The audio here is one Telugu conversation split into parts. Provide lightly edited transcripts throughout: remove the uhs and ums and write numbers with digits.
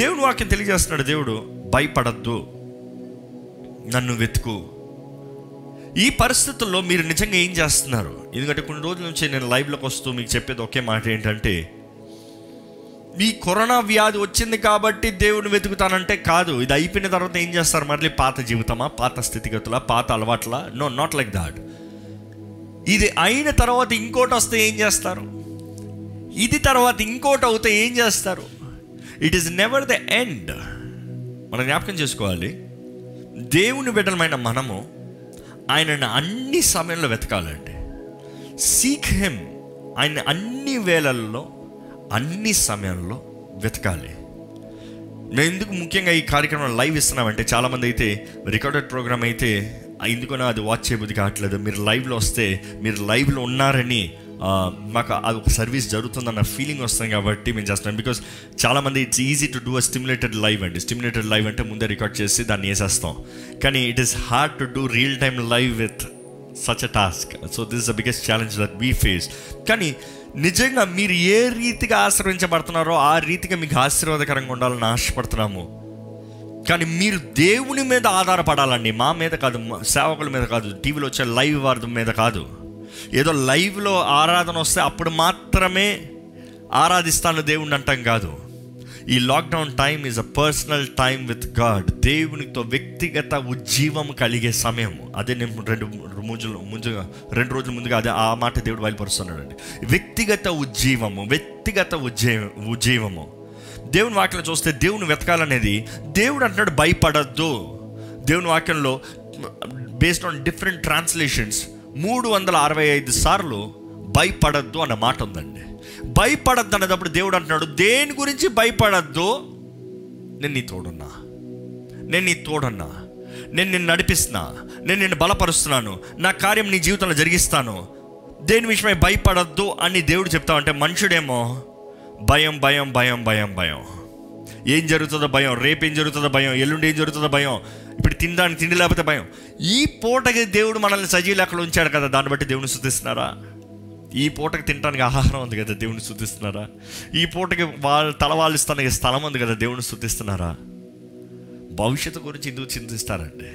దేవుడు వాక్యం తెలియజేస్తున్నాడు, దేవుడు భయపడద్దు, నన్ను వెతుకు. ఈ పరిస్థితుల్లో మీరు నిజంగా ఏం చేస్తున్నారు? ఎందుకంటే కొన్ని రోజుల నుంచి నేను లైవ్లోకి వస్తూ మీకు చెప్పేది ఒకే మాట ఏంటంటే, ఈ కరోనా వ్యాధి వచ్చింది కాబట్టి దేవుడిని వెతుకుతానంటే కాదు. ఇది అయిపోయిన తర్వాత ఏం చేస్తారు? మళ్ళీ పాత జీవితమా, పాత స్థితిగతుల, పాత అలవాట్ల? No, not like that. ఇది అయిన తర్వాత ఇంకోటి వస్తే ఏం చేస్తారు? ఇది తర్వాత ఇంకోటి అవుతే ఏం చేస్తారు? It is never the end. మనం జ్ఞాపకం చేసుకోవాలి, దేవుని బిడ్డలమైన మనము ఆయనను అన్ని సమయంలో వెతకాలండి. సీక్ హిమ్, ఆయన అన్ని వేళల్లో అన్ని సమయంలో వెతకాలి. నేను ఎందుకు ముఖ్యంగా ఈ కార్యక్రమం లైవ్ ఇస్తున్నామంటే, చాలామంది అయితే రికార్డెడ్ ప్రోగ్రామ్ అయితే ఎందుకనో అది వాచ్ చేయబుద్ధి కావట్లేదు. మీరు లైవ్లో వస్తే మీరు లైవ్లో ఉన్నారని మాకు అది ఒక సర్వీస్ జరుగుతుందన్న ఫీలింగ్ వస్తుంది కాబట్టి మేము చేస్తున్నాం. బికాస్ చాలామంది it's easy to do a stimulated live అండి. స్టిమ్యులేటెడ్ లైవ్ అంటే ముందే రికార్డ్ చేసి దాన్ని వేసేస్తాం, కానీ it is hard to do real time live with such a task. So this is the biggest challenge that we face. కానీ నిజంగా మీరు ఏ రీతిగా ఆశీర్వదించబడుతున్నారో ఆ రీతిగా మీకు ఆశీర్వాదకరంగా ఉండాలని ఆశపడుతున్నాము. కానీ మీరు దేవుని మీద ఆధారపడాలండి, మా మీద కాదు, సేవకుల మీద కాదు, టీవీలో వచ్చే లైవ్ వారి మీద కాదు. ఏదో లైవ్లో ఆరాధన వస్తే అప్పుడు మాత్రమే ఆరాధిస్తాను దేవుణ్ణి అంటాం కాదు. ఈ lockdown time is a personal time with God. దేవునితో వ్యక్తిగత ఉజ్జీవం కలిగే సమయం. అదే నేను రెండు రోజుల ముందుగా అదే ఆ మాట దేవుడు బయలుపరుస్తున్నాడు అండి. వ్యక్తిగత ఉజ్జీవము. దేవుని వాక్యం చూస్తే దేవుని వెతకాలనేది దేవుడు అంటున్నాడు, భయపడద్దు. దేవుని వాక్యంలో బేస్డ్ ఆన్ డిఫరెంట్ ట్రాన్స్లేషన్స్ 365 సార్లు భయపడద్దు అన్న మాట ఉందండి. భయపడద్దు అనేటప్పుడు దేవుడు అంటున్నాడు, దేని గురించి భయపడద్దు, నేను నీ తోడున్నా, నేను నిన్ను నడిపిస్తున్నా, నేను నిన్ను బలపరుస్తున్నాను, నా కార్యం నీ జీవితంలో జరిగిస్తాను, దేని విషయమై భయపడద్దు అని దేవుడు చెప్తా ఉంటే, మనుషుడేమో భయం. ఏం జరుగుతుందో భయం, రేపేం జరుగుతుందో భయం, ఎల్లుండి ఏం జరుగుతుందో భయం, ఇప్పుడు తినడానికి తిండి లేకపోతే భయం. ఈ పూటకి దేవుడు మనల్ని సజీవులు అక్కడ ఉంచాడు కదా, దాన్ని బట్టి దేవుని స్తుతిస్తున్నారా? ఈ పూటకి తినడానికి ఆహారం ఉంది కదా, దేవుని స్తుతిస్తున్నారా? ఈ పూటకి తలవాళ్ళిస్తానికి స్థలం ఉంది కదా, దేవుని స్తుతిస్తున్నారా? భవిష్యత్తు గురించి ఎందుకు చింతిస్తారండి?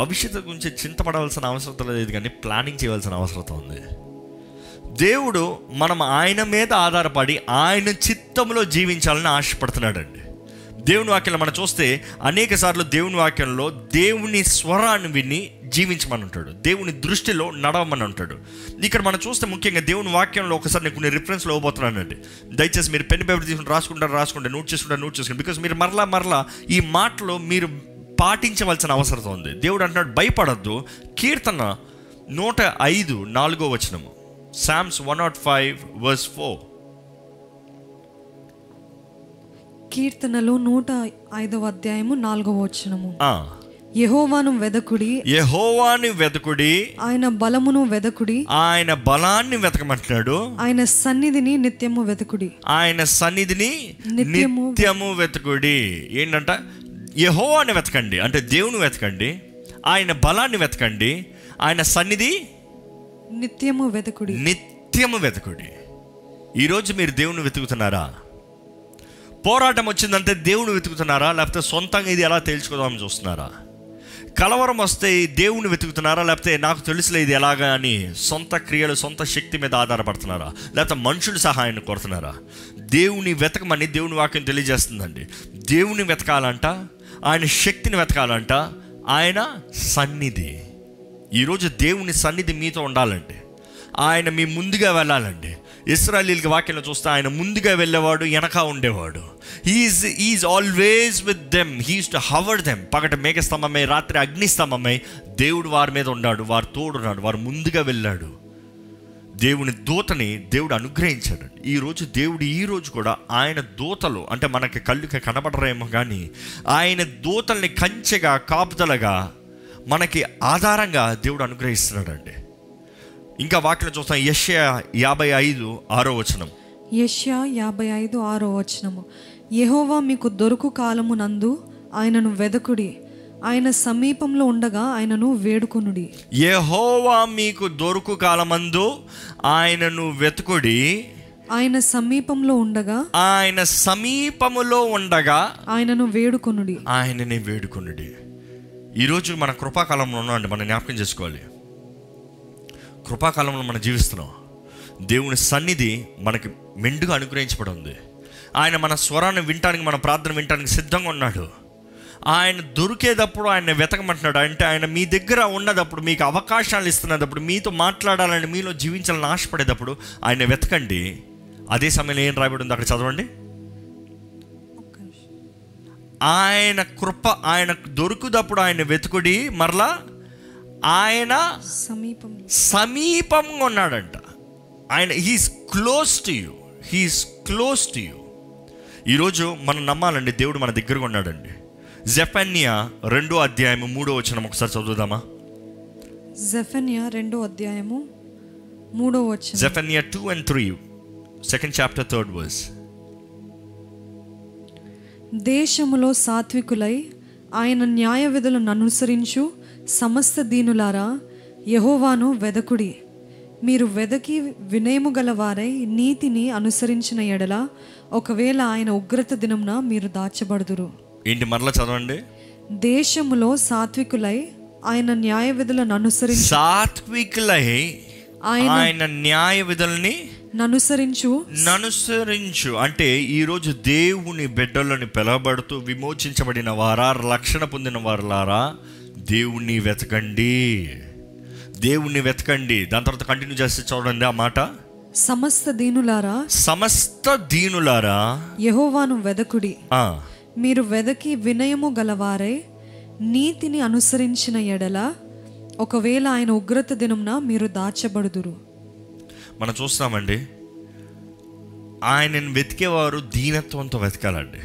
భవిష్యత్తు గురించి చింతపడవలసిన అవసరం లేదు, కానీ ప్లానింగ్ చేయవలసిన అవసరం ఉంది. దేవుడు మనం ఆయన మీద ఆధారపడి ఆయన చిత్తంలో జీవించాలని ఆశపడుతున్నాడు అండి. దేవుని వాక్యంలో మనం చూస్తే అనేక సార్లు దేవుని వాక్యంలో దేవుని స్వరాన్ని విని జీవించమని ఉంటాడు, దేవుని దృష్టిలో నడవమని ఉంటాడు. ఇక్కడ మనం చూస్తే ముఖ్యంగా దేవుని వాక్యంలో ఒకసారి నేను కొన్ని రిఫరెన్స్లు ఇవ్వబోతున్నానండి. దయచేసి మీరు పెన్ పేపర్ తీసుకుని రాసుకుంటారు, నోట్ చేసుకుంటారు. బికాస్ మీరు మరలా ఈ మాటలో మీరు పాటించవలసిన అవసరం ఉంది. దేవుడు అంటున్నాడు భయపడద్దు. కీర్తన 105:4 Psalms 105:4. కీర్తనలు 105:4. యెహోవాను వెదకుడి, ఆయన బలమును వెదకుడి, ఆయన బలాన్ని వెతకమంటున్నాడు. ఆయన సన్నిధిని నిత్యము వెతకుడి. ఏంటంట? యెహోవాను వెతకండి అంటే దేవుని వెతకండి, ఆయన బలాన్ని వెతకండి, ఆయన సన్నిధి నిత్యము వెతకుడి. ఈరోజు మీరు దేవుని వెతుకుతున్నారా? పోరాటం వచ్చిందంటే దేవుని వెతుకుతున్నారా, లేకపోతే సొంతంగా ఇది ఎలా తేల్చుకోదామని చూస్తున్నారా? కలవరం వస్తే దేవుని వెతుకుతున్నారా, లేకపోతే నాకు తెలుసులే ఇది ఎలాగా అని సొంత క్రియలు, సొంత శక్తి మీద ఆధారపడుతున్నారా, లేకపోతే మనుషుల సహాయాన్ని కోరుతున్నారా? దేవుని వెతకమని దేవుని వాక్యం తెలియజేస్తుందండి. దేవుని వెతకాలంట, ఆయన శక్తిని వెతకాలంట, ఆయన సన్నిధి. ఈరోజు దేవుని సన్నిధి మీతో ఉండాలండి, ఆయన మీ ముందుగా వెళ్ళాలండి. ఇశ్రాయేలీయుల వాక్యంలో చూస్తే ఆయన ముందుగా వెళ్ళేవాడు, వెనక ఉండేవాడు. He's always with them, he's to hover them. పగట మేఘస్తంభమై, రాత్రి అగ్నిస్తంభమై దేవుడు వారి మీద ఉన్నాడు, వారు తోడున్నాడు, వారు ముందుగా వెళ్ళాడు. దేవుని దూతని దేవుడు అనుగ్రహించాడు. ఈరోజు దేవుడు ఈరోజు కూడా ఆయన దూతలు అంటే మనకి కళ్ళుకి కనబడరేమో, కానీ ఆయన దూతల్ని కంచెగా, కాపుదలగా, మనకి ఆధారంగా దేవుడు అనుగ్రహిస్తున్నాడు అండి. ఇంకా వాక్యం చూస్తాం, యెషయా 55:6. యెహోవా మీకు దొరుకు కాలమునందు ఆయనను వెదకుడి, ఆయన సమీపంలో ఉండగా ఆయనను వేడుకొనుడి. యెహోవా మీకు దొరుకు కాలమందు ఆయనను వెతుకుడి, ఆయన సమీపంలో ఉండగా ఆయనను వేడుకొనుడి, ఆయననే వేడుకొనుడి. ఈరోజు మన కృపాకాలంలో ఉన్నామండి, మనం జ్ఞాపకం చేసుకోవాలి. కృపాకాలంలో మనం జీవిస్తున్నాం. దేవుని సన్నిధి మనకి మెండుగా అనుగ్రహించబడి ఉంది. ఆయన మన స్వరాన్ని వినటానికి, మన ప్రార్థన వినటానికి సిద్ధంగా ఉన్నాడు. ఆయన దొరికేటప్పుడు ఆయన వెతకమంటున్నాడు. అంటే ఆయన మీ దగ్గర ఉన్నప్పుడు, మీకు అవకాశాలు ఇస్తున్నప్పుడు, మీతో మాట్లాడాలని, మీలో జీవించాలని ఆశపడేటప్పుడు ఆయన వెతకండి. అదే సమయంలో ఏం రాయబడి ఉంది అక్కడ చదవండి. ఆయన కృప, ఆయన దొరుకుదప్పుడు ఆయన వెతుకుడి, మరలా ఆయన సమీపంగా ఉన్నాడంట. ఆయన he's close to you, he's close to you. ఈరోజు మనం నమ్మాలండి, దేవుడు మన దగ్గరగా ఉన్నాడండి. జెఫన్యా 2:3 ఒకసారి చదువుదామా? Zephaniah 2:3. Zephaniah 2 and 3, second chapter, third verse. దేశములో సాత్వికులై ఆయన న్యాయ విధులను అనుసరించు సమస్త దీనులారా యెహోవాను వెదకుడి. మీరు వెదకి వినయము గలవారై నీతిని అనుసరించిన ఎడల ఒకవేళ ఆయన ఉగ్రత దినమున మీరు దాచబడుదురు. ఏంటి, మరలా చదవండి. దేశములో సాత్వికులై ఆయన న్యాయ విధులను అనుసరించి, సాత్వికులై ఆయన న్యాయ విధుల్ని ననుసరించు. అంటే ఈరోజు దేవుని బిడ్డలను పిలవబడుతూ విమోచించబడిన వారా, రక్షణ పొందిన వారులారా, దేవుణ్ణి వెతకండి, దేవుణ్ణి వెతకండి. దాని తర్వాత కంటిన్యూ చేస్తే చూడండి ఆ మాట, సమస్త దీనులారా యెహోవాను వెదకుడి, మీరు వెదకి వినయము గలవారై నీతిని అనుసరించిన ఎడల ఒకవేళ ఆయన ఉగ్రత దినమున మీరు దాచబడుదురు. మనం చూస్తామండి, ఆయనను వెతికేవారు దీనత్వంతో వెతకాలండి.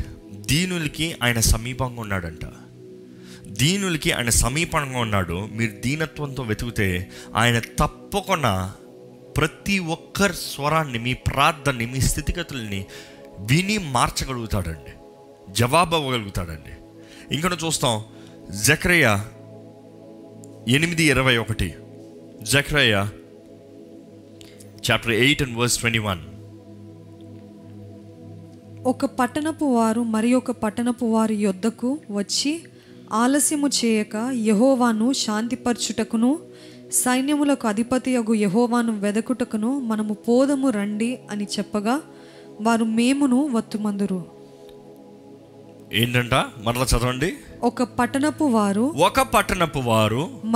దీనులకి ఆయన సమీపంగా ఉన్నాడంట. దీనులకి ఆయన సమీపంగా ఉన్నాడు. మీరు దీనత్వంతో వెతికితే ఆయన తప్పకుండా ప్రతి ఒక్కరి స్వరాన్ని, మీ ప్రార్థనని, మీ స్థితిగతుల్ని విని మార్చగలుగుతాడండి, జవాబు అవ్వగలుగుతాడండి. ఇంకనూ చూస్తాం, జకరియా 8:21, జకరియా చాప్టర్ 8 and verse 21. ఒక పట్టణపు వారు మరి ఒక పట్టణపు వారి యొద్దకు వచ్చి ఆలస్యము చేయక యెహోవాను శాంతిపరచుటకును సైన్యములకు అధిపతియగు యెహోవాను వెదకుటకును మనము పోదము రండి అని చెప్పగా వారు మేమును వత్తుమందురు. ఏంటంట, మరలా చదవండి. ఒక పట్టణపు వారు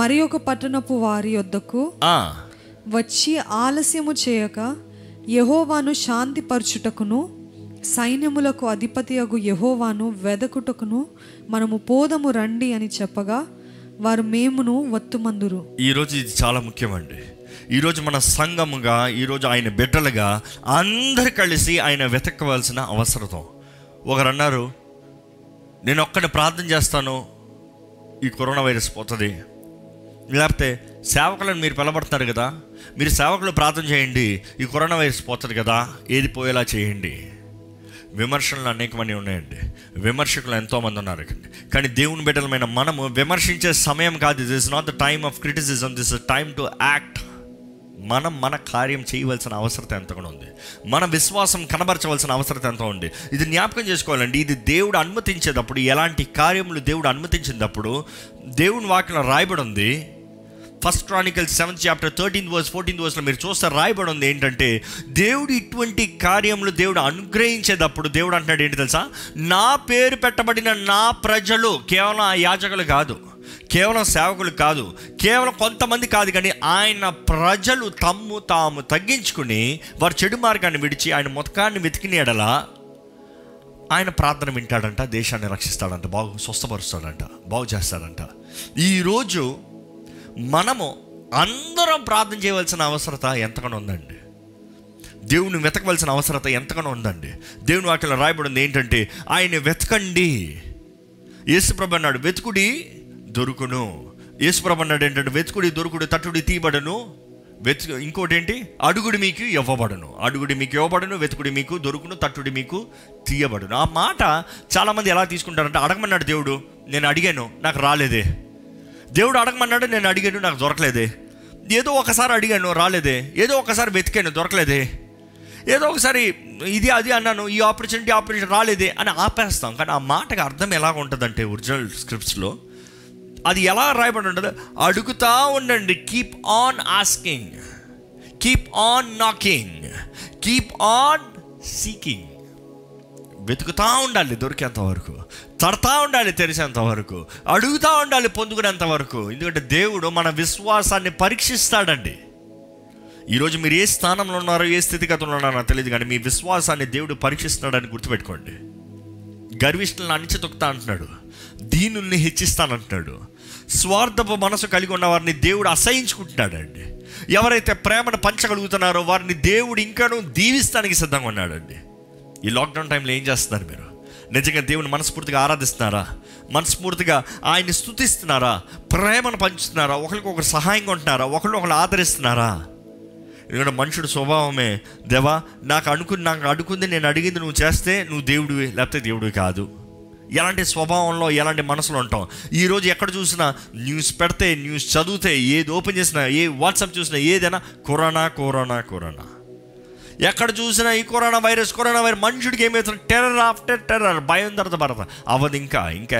మరి ఒక పట్టణపు వారి యొద్దకు వచ్చి ఆలస్యము చేయక యెహోవాను శాంతిపరచుటకును సైన్యములకు అధిపతియగు యెహోవాను వెదకుటకును మనము పోదము రండి అని చెప్పగా వారు మేమును వత్తుమందురు. ఈరోజు ఇది చాలా ముఖ్యమండి. ఈరోజు మన సంఘముగా, ఈరోజు ఆయన బిడ్డలుగా అందరు కలిసి ఆయన వెతకవలసిన అవసరం. ఒకరన్నారు, నేను ఒక్కడే ప్రార్థన చేస్తాను, ఈ కరోనా వైరస్ పోతుంది. లేకపోతే సేవకులను మీరు పిలబడుతున్నారు కదా, మీరు సేవకులు ప్రార్థన చేయండి, ఈ కరోనా వైరస్ పోతుంది కదా, ఏది పోయేలా చేయండి. విమర్శలు అనేకమంది ఉన్నాయండి, విమర్శకులు ఎంతోమంది ఉన్నారు అండి. కానీ దేవుని బిడ్డలమైన మనము విమర్శించే సమయం కాదు. This is not the time of criticism, this is time to act. మనం మన కార్యం చేయవలసిన అవసరత ఎంతగా ఉంది, మన విశ్వాసం కనబరచవలసిన అవసరత ఎంత ఉంది. ఇది జ్ఞాపకం చేసుకోవాలండి. ఇది దేవుడు అనుమతించేటప్పుడు, ఎలాంటి కార్యములు దేవుడు అనుమతించినప్పుడు దేవుని వాక్యంలో రాయబడి ఉంది. 1 Chronicles 7:13-14 మీరు చూస్తే రాయబడి ఉంది ఏంటంటే, దేవుడు ఇటువంటి కార్యములు దేవుడు అనుగ్రహించేటప్పుడు దేవుడు అంటున్నాడు ఏంటి తెలుసా, నా పేరు పెట్టబడిన నా ప్రజలు, కేవలం ఆ యాజకులు కాదు, కేవలం సేవకులు కాదు, కేవలం కొంతమంది కాదు, కానీ ఆయన ప్రజలు తాము తగ్గించుకుని వారి చెడు మార్గాన్ని విడిచి ఆయన మొదకాన్ని వెతికిన ఎడల ఆయన ప్రార్థన వింటాడంట, దేశాన్ని రక్షిస్తాడంట, బాగు స్వస్థపరుస్తాడంట, బాగు చేస్తాడంట. ఈరోజు మనము అందరం ప్రార్థన చేయవలసిన అవసరత ఎంతగానో ఉందండి. దేవుని వెతకవలసిన అవసరత ఎంతగానో ఉందండి. దేవుని వాటిలో రాయబడింది ఏంటంటే, ఆయన వెతకండి. యేసుప్రభు అన్నాడు, వెతుకుడి దొరుకును. యేసుప్రభు అన్నాడు ఏంటంటే, వెతుకుడి దొరుకుడు, తట్టుడి తీయబడను, ఇంకోటి ఏంటి, అడుగుడి మీకు ఇవ్వబడను, వెతుకుడి మీకు దొరుకును, తట్టుడి మీకు తీయబడును. ఆ మాట చాలామంది ఎలా తీసుకుంటారంటే, అడగమన్నాడు దేవుడు, నేను అడిగాను నాకు రాలేదే, దేవుడు అడగమన్నాడు నేను అడిగాను నాకు దొరకలేదే, ఏదో ఒకసారి అడిగాను రాలేదే, ఏదో ఒకసారి వెతికాను దొరకలేదే, ఏదో ఒకసారి ఇది అది అన్నాను, ఈ ఆపర్చునిటీ ఆపర్చునిటీ రాలేదే అని ఆపేస్తాం. కానీ ఆ మాటకు అర్థం ఎలా ఉంటుందంటే ఒరిజినల్ స్క్రిప్ట్స్లో అది ఎలా రాయబడి ఉంటుంది, అడుగుతూ ఉండండి, keep on asking, keep on knocking, keep on seeking. వెతుకుతూ ఉండాలి దొరికేంత వరకు, తడతా ఉండాలి తెరిచేంత వరకు, అడుగుతూ ఉండాలి పొందుకునేంత వరకు. ఎందుకంటే దేవుడు మన విశ్వాసాన్ని పరీక్షిస్తాడండి. ఈరోజు మీరు ఏ స్థానంలో ఉన్నారో, ఏ స్థితిగతంలో ఉన్నారో నాకు తెలియదు, కానీ మీ విశ్వాసాన్ని దేవుడు పరీక్షిస్తున్నాడని గుర్తుపెట్టుకోండి. గర్విష్ఠులను అణిచితొక్కుతా అంటున్నాడు, దీనుల్ని హెచ్చిస్తానంటున్నాడు, స్వార్థపు మనసు కలిగి ఉన్న వారిని దేవుడు అసహించుకుంటున్నాడండి. ఎవరైతే ప్రేమను పంచగలుగుతున్నారో వారిని దేవుడు ఇంకాను దీవిస్తానికి సిద్ధంగా ఉన్నాడండి. ఈ లాక్డౌన్ టైంలో ఏం చేస్తున్నారు మీరు? నిజంగా దేవుని మనస్ఫూర్తిగా ఆరాధిస్తున్నారా? మనస్ఫూర్తిగా ఆయన్ని స్తుతిస్తున్నారా? ప్రేమను పంచుతున్నారా? ఒకరికొకరు సహాయంగా ఉంటున్నారా? ఒకరినొకరు ఆదరిస్తున్నారా? ఎందుకంటే మనుషుడు స్వభావమే, దేవా నాకు అడుగుంది, నేను అడిగింది నువ్వు చేస్తే నువ్వు దేవుడివి, లేకపోతే దేవుడివి కాదు. ఎలాంటి స్వభావంలో ఎలాంటి మనసులో ఉంటాం? ఈరోజు ఎక్కడ చూసినా న్యూస్ పెడితే, న్యూస్ చదివితే, ఏది ఓపెన్ చేసినా, ఏ వాట్సాప్ చూసినా, ఏదైనా కరోనా కరోనా కరోనా. ఎక్కడ చూసినా ఈ కరోనా వైరస్ కరోనా వైరస్. మనుషుడికి ఏమవుతుంది? టెర్రర్ ఆఫ్టర్ టెర్రర్, భయం తర్వాత భరత అవ్వదు, ఇంకా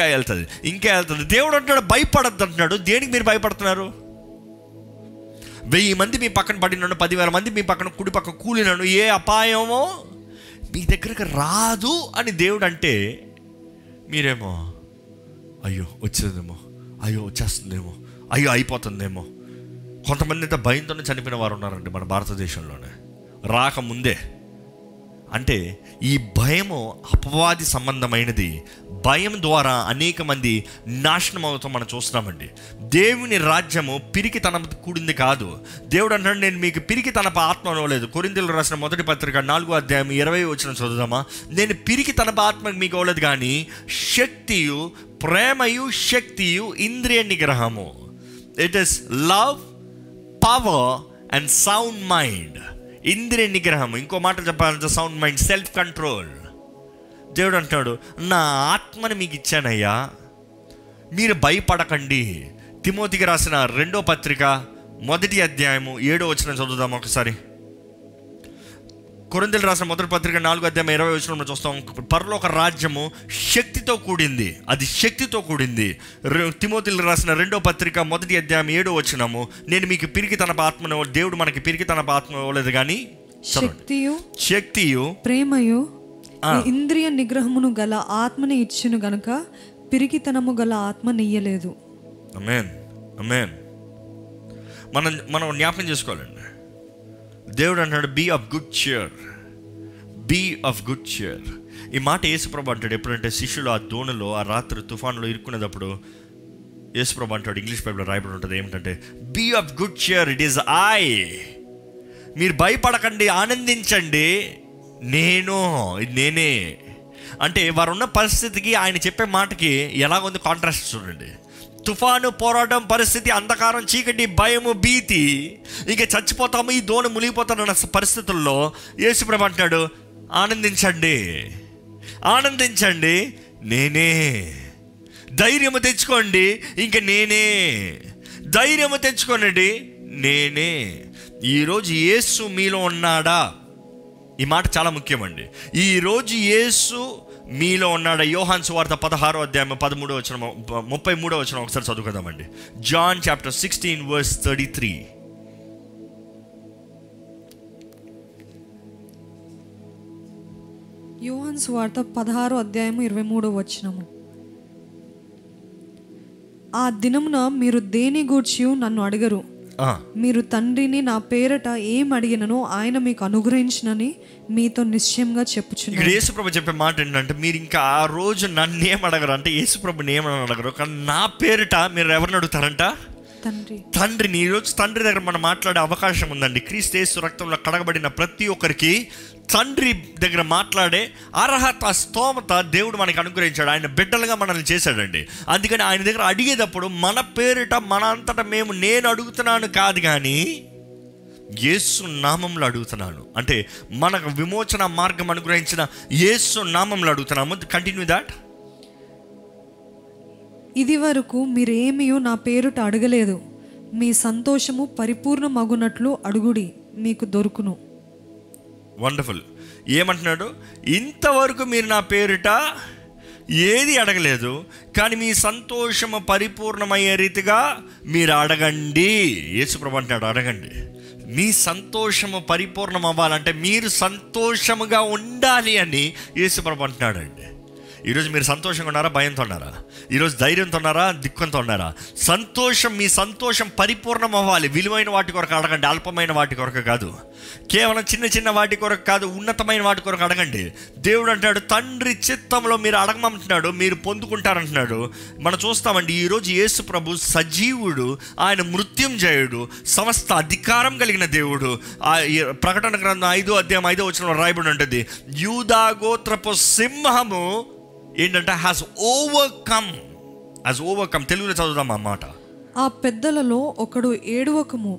వెళ్తుంది. దేవుడు అంటున్నాడు భయపడద్దు అంటున్నాడు. దేనికి మీరు భయపడుతున్నారు? 1000 మంది మీ పక్కన పడినాను, 10,000 మంది మీ పక్కన కుడి పక్క కూలినాను, ఏ అపాయమో మీ దగ్గరికి రాదు అని దేవుడు అంటే మీరేమో అయ్యో వచ్చేదేమో, అయ్యో వచ్చేస్తుందేమో, అయ్యో అయిపోతుందేమో. కొంతమంది అయితే భయంతోనే చనిపోయిన వారు ఉన్నారండి మన భారతదేశంలోనే రాకముందే. అంటే ఈ భయము అపవాది సంబంధమైనది. భయం ద్వారా అనేక మంది నాశనం అవుతాం మనం చూస్తున్నామండి. దేవుని రాజ్యము పిరికితనం కూడింది కాదు. దేవుడు అంటాడు, నేను మీకు పిరికితనపు ఆత్మ ఇవ్వలేదు. కొరింథీయులు రాసిన 1వ పత్రిక 4వ అధ్యాయం 20వ వచనం చదువుదామా? నేను పిరికితనపు ఆత్మకు మీకు ఇవ్వలేదు, కానీ శక్తియు ప్రేమయు శక్తియు ఇంద్రియ నిగ్రహము. It is love, power and sound mind. ఇంద్రియ నిగ్రహం, ఇంకో మాట చెప్పాలంటే సౌండ్ మైండ్, సెల్ఫ్ కంట్రోల్. దేవుడు అంటున్నాడు, నా ఆత్మని మీకు ఇచ్చానయ్యా, మీరు భయపడకండి. తిమోతికి రాసిన 2వ పత్రిక 1వ అధ్యాయం 7వ వచనం చదువుదాం ఒకసారి. కొరింథీయులకు రాసిన 1వ పత్రిక 4వ అధ్యాయం 20వ వచనంలో చూస్తాం, పరలోక రాజ్యము శక్తితో కూడింది, అది శక్తితో కూడింది. తిమోతిలకు రాసిన 2వ పత్రిక 1వ అధ్యాయం 7వ వచనము, నేను మీకు పిరికి తన ఆత్మను, దేవుడు మనకి పిరికి తన ఆత్మ ఇవ్వలేదు, కానీ శక్తియు ప్రేమయు ఇంద్రియ నిగ్రహమును గల ఆత్మని ఇచ్చును గనుక పిరికితనము గల ఆత్మ నియ్యలేదు. ఆమేన్, ఆమేన్. మనం జ్ఞాపకం చేసుకోవాలండి, దేవుడు అంటాడు బీ ఆఫ్ గుడ్ చియర్. ఈ మాట యేసుప్రభు అంటాడు ఎప్పుడంటే, శిష్యులు ఆ దోణిలో ఆ రాత్రి తుఫానులో ఇరుక్కునేటప్పుడు యేసుప్రభు అంటాడు, ఇంగ్లీష్ బైబిల్లో రాయబడి ఉంటుంది ఏమిటంటే, be of good cheer, it is I. మీరు భయపడకండి, ఆనందించండి, నేనే. అంటే వారున్న పరిస్థితికి ఆయన చెప్పే మాటకి ఎలాగుంది కాంట్రాస్ట్ చూడండి. తుఫాను, పోరాటం, పరిస్థితి, అంధకారం, చీకటి, భయము, భీతి, ఇక చచ్చిపోతాము, ఈ దోణి మునిగిపోతామన్న పరిస్థితుల్లో యేసుప్రభు అంటాడు, ఆనందించండి, నేనే. ధైర్యము తెచ్చుకోండి, ఇంక నేనే. ధైర్యము తెచ్చుకోనండి, నేనే. ఈరోజు యేసు మీలో ఉన్నాడా? ఈ మాట చాలా ముఖ్యమండి. ఈరోజు యేసు మీలో ఉన్నాడు. యోహాన్ సువార్త 16వ అధ్యాయం 33వ వచనం ఒకసారి చదువుకుందామండి. John chapter 16 verse 33. యోహాన్ సువార్త 16వ అధ్యాయం 23వ వచనము, ఆ దినమున మీరు దేని గూర్చి నన్ను అడగరు, మీరు తండ్రిని నా పేరట ఏం అడిగిననో ఆయన మీకు అనుగ్రహించినని మీతో నిశ్చయంగా చెప్పుచున్నాను. ఇక్కడ యేసుప్రభు చెప్పే మాట ఏంటంటే, మీరు ఇంకా ఆ రోజు నన్ను ఏం అడగరు, అంటే యేసుప్రభుని ఏమని అడగరు, కానీ నా పేరిట మీరు ఎవరిని అడుగుతారంట? తండ్రిని. ఈరోజు తండ్రి దగ్గర మనం మాట్లాడే అవకాశం ఉందండి. క్రీస్తు యేసు రక్తంలో కడగబడిన ప్రతి ఒక్కరికి తండ్రి దగ్గర మాట్లాడే అర్హత, స్తోమత దేవుడు మనకి అనుగ్రహించాడు. ఆయన బిడ్డలుగా మనల్ని చేశాడండి. అందుకని ఆయన దగ్గర అడిగేటప్పుడు మన పేరిట మన అంతటా నేను అడుగుతున్నాను కాదు, కానీ యేసు నామంలో అడుగుతున్నాను. అంటే మనకు విమోచన మార్గం అనుగ్రహించిన యేసు నామంలో అడుగుతున్నాము. Continue that. ఇది వరకు మీరేమియో నా పేరుట అడగలేదు, మీ సంతోషము పరిపూర్ణమగునట్లు అడుగుడి, మీకు దొరుకును. వండర్ఫుల్. ఏమంటున్నాడు? ఇంతవరకు మీరు నా పేరిట ఏది అడగలేదు, కానీ మీ సంతోషము పరిపూర్ణమయ్యే రీతిగా మీరు అడగండి. యేసుప్రభు అంటున్నాడు అడగండి. మీ సంతోషము పరిపూర్ణం అవ్వాలంటే మీరు సంతోషముగా ఉండాలి అని యేసుప్రభు అంటున్నాడు అండి. ఈరోజు మీరు సంతోషంగా ఉన్నారా, భయంతో ఉన్నారా? ఈరోజు ధైర్యంతో ఉన్నారా, దిక్కంతో ఉన్నారా? సంతోషం, మీ సంతోషం పరిపూర్ణం అవ్వాలి. విలువైన వాటి కొరకు అడగండి, అల్పమైన వాటి కొరకు కాదు. కేవలం చిన్న చిన్న వాటి కొరకు కాదు, ఉన్నతమైన వాటి కొరకు అడగండి. దేవుడు అంటున్నాడు తండ్రి చిత్తంలో మీరు అడగమంటున్నాడు, మీరు పొందుకుంటారంటున్నాడు. మనం చూస్తామండి ఈరోజు యేసు ప్రభు సజీవుడు, ఆయన మృత్యుంజయుడు, సమస్త అధికారం కలిగిన దేవుడు. ప్రకటన గ్రంథం 5:5 రాయబడి ఉంటుంది, యూదా గోత్రపు సింహము ఏంటంటే has overcome. తెలుగులో చదువుదాం అన్నమాట. ఆ పెద్దలలో ఒకడు ఏడవకము,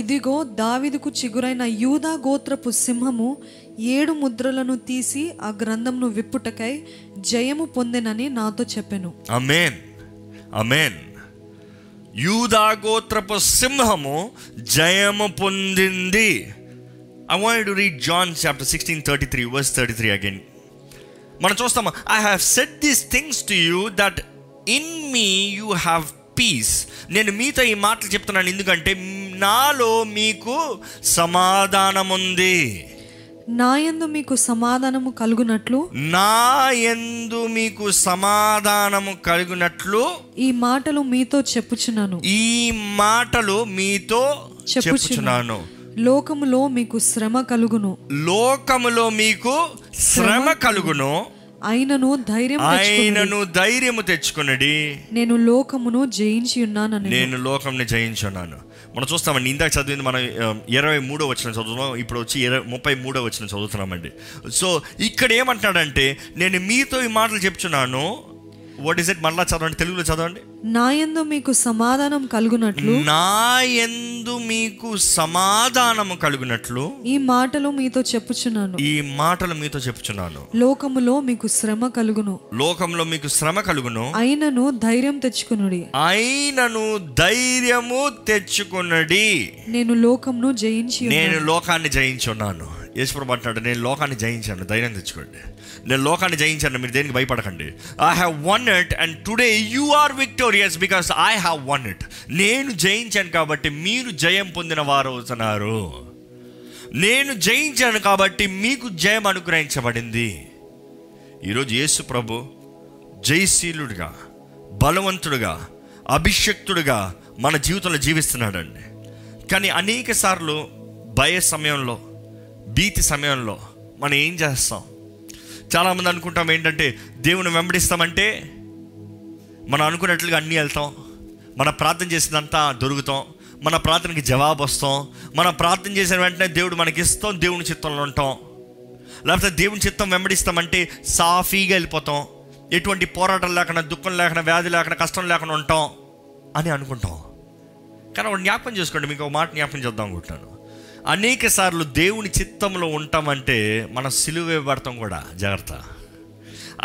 ఇదిగో దావీదుకు చిగురైన యూదా గోత్రపు సింహము 7 ముద్రలను తీసి ఆ గ్రంథమును విప్పుటకై జయము పొందెనని నాతో చెప్పెను. ఆమేన్, ఆమేన్. యూదా గోత్రపు సింహము జయము పొందింది. I want to read John chapter 16:33 verse 33 again. మనం చూస్తాము, I have said these things to you that in me you have peace. నేను మీతో ఈ మాటలు చెప్తున్నాను ఎందుకంటే నాలో మీకు సమాధానం ఉంది. నాయందు మీకు సమాధానము కలుగునట్లు, నాయందు మీకు సమాధానము కలుగునట్లు ఈ మాటలు మీతో చెప్పుచున్నాను. లోకములో మీకు శ్రమ కలుగును, లోకములో మీకు శ్రమ కలుగును, ఆయనను ధైర్యము తెచ్చుకొనుడి, నేను లోకమును జయించి ఉన్నానని. నేను లోకమును జయించి ఉన్నాను. మనం చూస్తామండి, ఇందాక చదివింది మనం 23వ వచనం చదువుతున్నాం, ఇప్పుడు వచ్చి 33వ వచనం చదువుతున్నామండి. సో ఇక్కడ ఏమంటున్నాడంటే నేను మీతో ఈ మాటలు చెప్తున్నాను. What is it? మళ్ళా చదవండి, తెలుగులో చదవండి. నాయందు మీకు సమాధానం కలుగునట్లు, నాయందు మీకు సమాధానము కలుగునట్లు ఈ మాటలు మీతో చెప్పుచున్నాను. లోకములో మీకు శ్రమ కలుగును, అయినను ధైర్యం తెచ్చుకొనుడి, నేను లోకమును జయించి, నేను లోకాన్ని జయించున్నాను. యేసుప్రభువు అంటున్నాడు నేను లోకాన్ని జయించాను, ధైర్యం తెచ్చుకోండి. నేను లోకాన్ని జయించాను, మీరు దేనికి భయపడకండి. I have won it and today you are victorious because I have won it. నేను జయించాను కాబట్టి మీరు జయం పొందిన వారు అవుతున్నారు. నేను జయించాను కాబట్టి మీకు జయం అనుగ్రహించబడింది. ఈరోజు యేసుప్రభు జయశీలుడుగా, బలవంతుడుగా, అభిషక్తుడుగా మన జీవితంలో జీవిస్తున్నాడండి. కానీ అనేక సార్లు భయ సమయంలో, భీతి సమయంలో మనం ఏం చేస్తాం? చాలామంది అనుకుంటాం ఏంటంటే దేవుని వెంబడిస్తామంటే మనం అనుకున్నట్లుగా అన్నీ వెళ్తాం, మన ప్రార్థన చేసినంతా దొరుకుతాం, మన ప్రార్థనకి జవాబు వస్తాం, మనం ప్రార్థన చేసిన వెంటనే దేవుడు మనకి ఇస్తాం, దేవుని చిత్తంలో ఉంటాం. లేకపోతే దేవుని చిత్తం వెంబడిస్తామంటే సాఫీగా వెళ్ళిపోతాం, ఎటువంటి పోరాటం లేకుండా, దుఃఖం లేకుండా, వ్యాధి లేకుండా, కష్టం లేకుండా ఉంటాం అని అనుకుంటాం. కానీ ఒక జ్ఞాపకం చేసుకోండి, మీకు ఒక మాట జ్ఞాపకం చేద్దాం అనుకుంటున్నాను. అనేక సార్లు దేవుని చిత్తంలో ఉంటామంటే మనం సిలువేయబడతాం కూడా, జాగ్రత్త.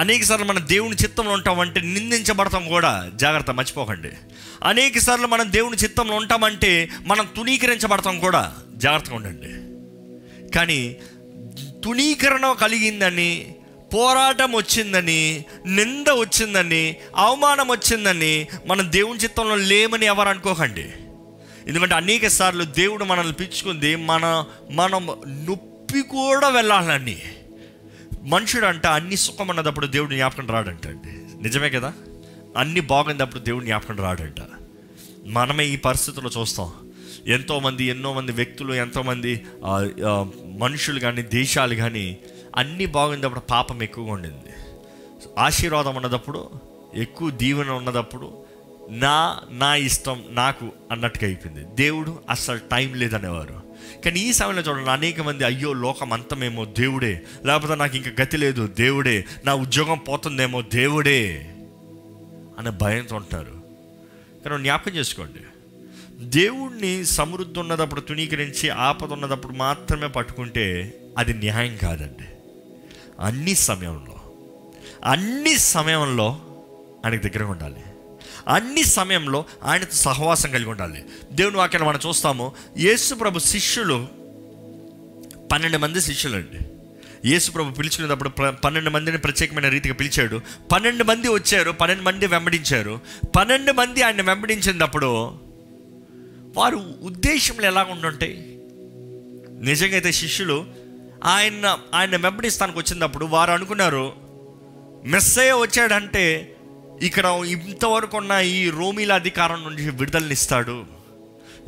అనేక సార్లు మనం దేవుని చిత్తంలో ఉంటామంటే నిందించబడతాం కూడా, జాగ్రత్త, మర్చిపోకండి. అనేక సార్లు మనం దేవుని చిత్తంలో ఉంటామంటే మనం తునీకరించబడతాం కూడా, జాగ్రత్తగా ఉండండి. కానీ తునీకరణ కలిగిందని, పోరాటం వచ్చిందని, నింద వచ్చిందని, అవమానం వచ్చిందని మనం దేవుని చిత్తంలో లేమని ఎవరు అనుకోకండి. ఎందుకంటే అనేక సార్లు దేవుడు మనల్ని పిలుచుకుంది మనం నొప్పి కూడా వెళ్ళాలని. మనుషుడు అంట అన్ని సుఖం అన్నదప్పుడు దేవుడు జ్ఞాపకం రాడంట అండి, నిజమే కదా. అన్ని బాగున్నప్పుడు దేవుడు జ్ఞాపకం రాడంట. మనమే ఈ పరిస్థితుల్లో చూస్తాం. ఎంతోమంది వ్యక్తులు, ఎంతోమంది మనుషులు కానీ, దేశాలు కానీ అన్నీ బాగున్నప్పుడు పాపం ఎక్కువగా ఉండింది. ఆశీర్వాదం ఉన్నదప్పుడు, ఎక్కువ దీవెన ఉన్నదప్పుడు నా ఇష్టం నాకు అన్నట్టుగా అయిపోయింది. దేవుడు అసలు టైం లేదనేవారు. కానీ ఈ సమయంలో చూడండి, అనేక మంది అయ్యో లోకం అంతమేమో దేవుడే, లేకపోతే నాకు ఇంకా గతి లేదు దేవుడే, నా ఉద్యోగం పోతుందేమో దేవుడే అనే భయంతో ఉంటారు. కానీ జ్ఞాపకం చేసుకోండి, దేవుణ్ణి సమృద్ధి ఉన్నదప్పుడు తునీకరించి, ఆపద ఉన్నదప్పుడు మాత్రమే పట్టుకుంటే అది న్యాయం కాదండి. అన్ని సమయంలో ఆయనకు దగ్గరగా ఉండాలి, అన్ని సమయంలో ఆయనతో సహవాసం కలిగి ఉండాలి. దేవుని వాక్యాన్ని మనం చూస్తాము, యేసు ప్రభు శిష్యులు 12 మంది శిష్యులు అండి. యేసు ప్రభు పిలిచుకునేటప్పుడు 12 మందిని ప్రత్యేకమైన రీతిగా పిలిచాడు. 12 మంది వచ్చారు, 12 మంది వెంబడించారు. 12 మంది ఆయన వెంబడించినప్పుడు వారు ఉద్దేశంలో ఎలా ఉండుంటాయి? నిజంగా అయితే శిష్యులు ఆయన వెంబడిస్తానికి వచ్చినప్పుడు వారు అనుకున్నారు, మెస్సయ్య వచ్చాడంటే ఇక్కడ ఇంతవరకు ఉన్న ఈ రోమీల అధికారం నుంచి విడుదలనిస్తాడు,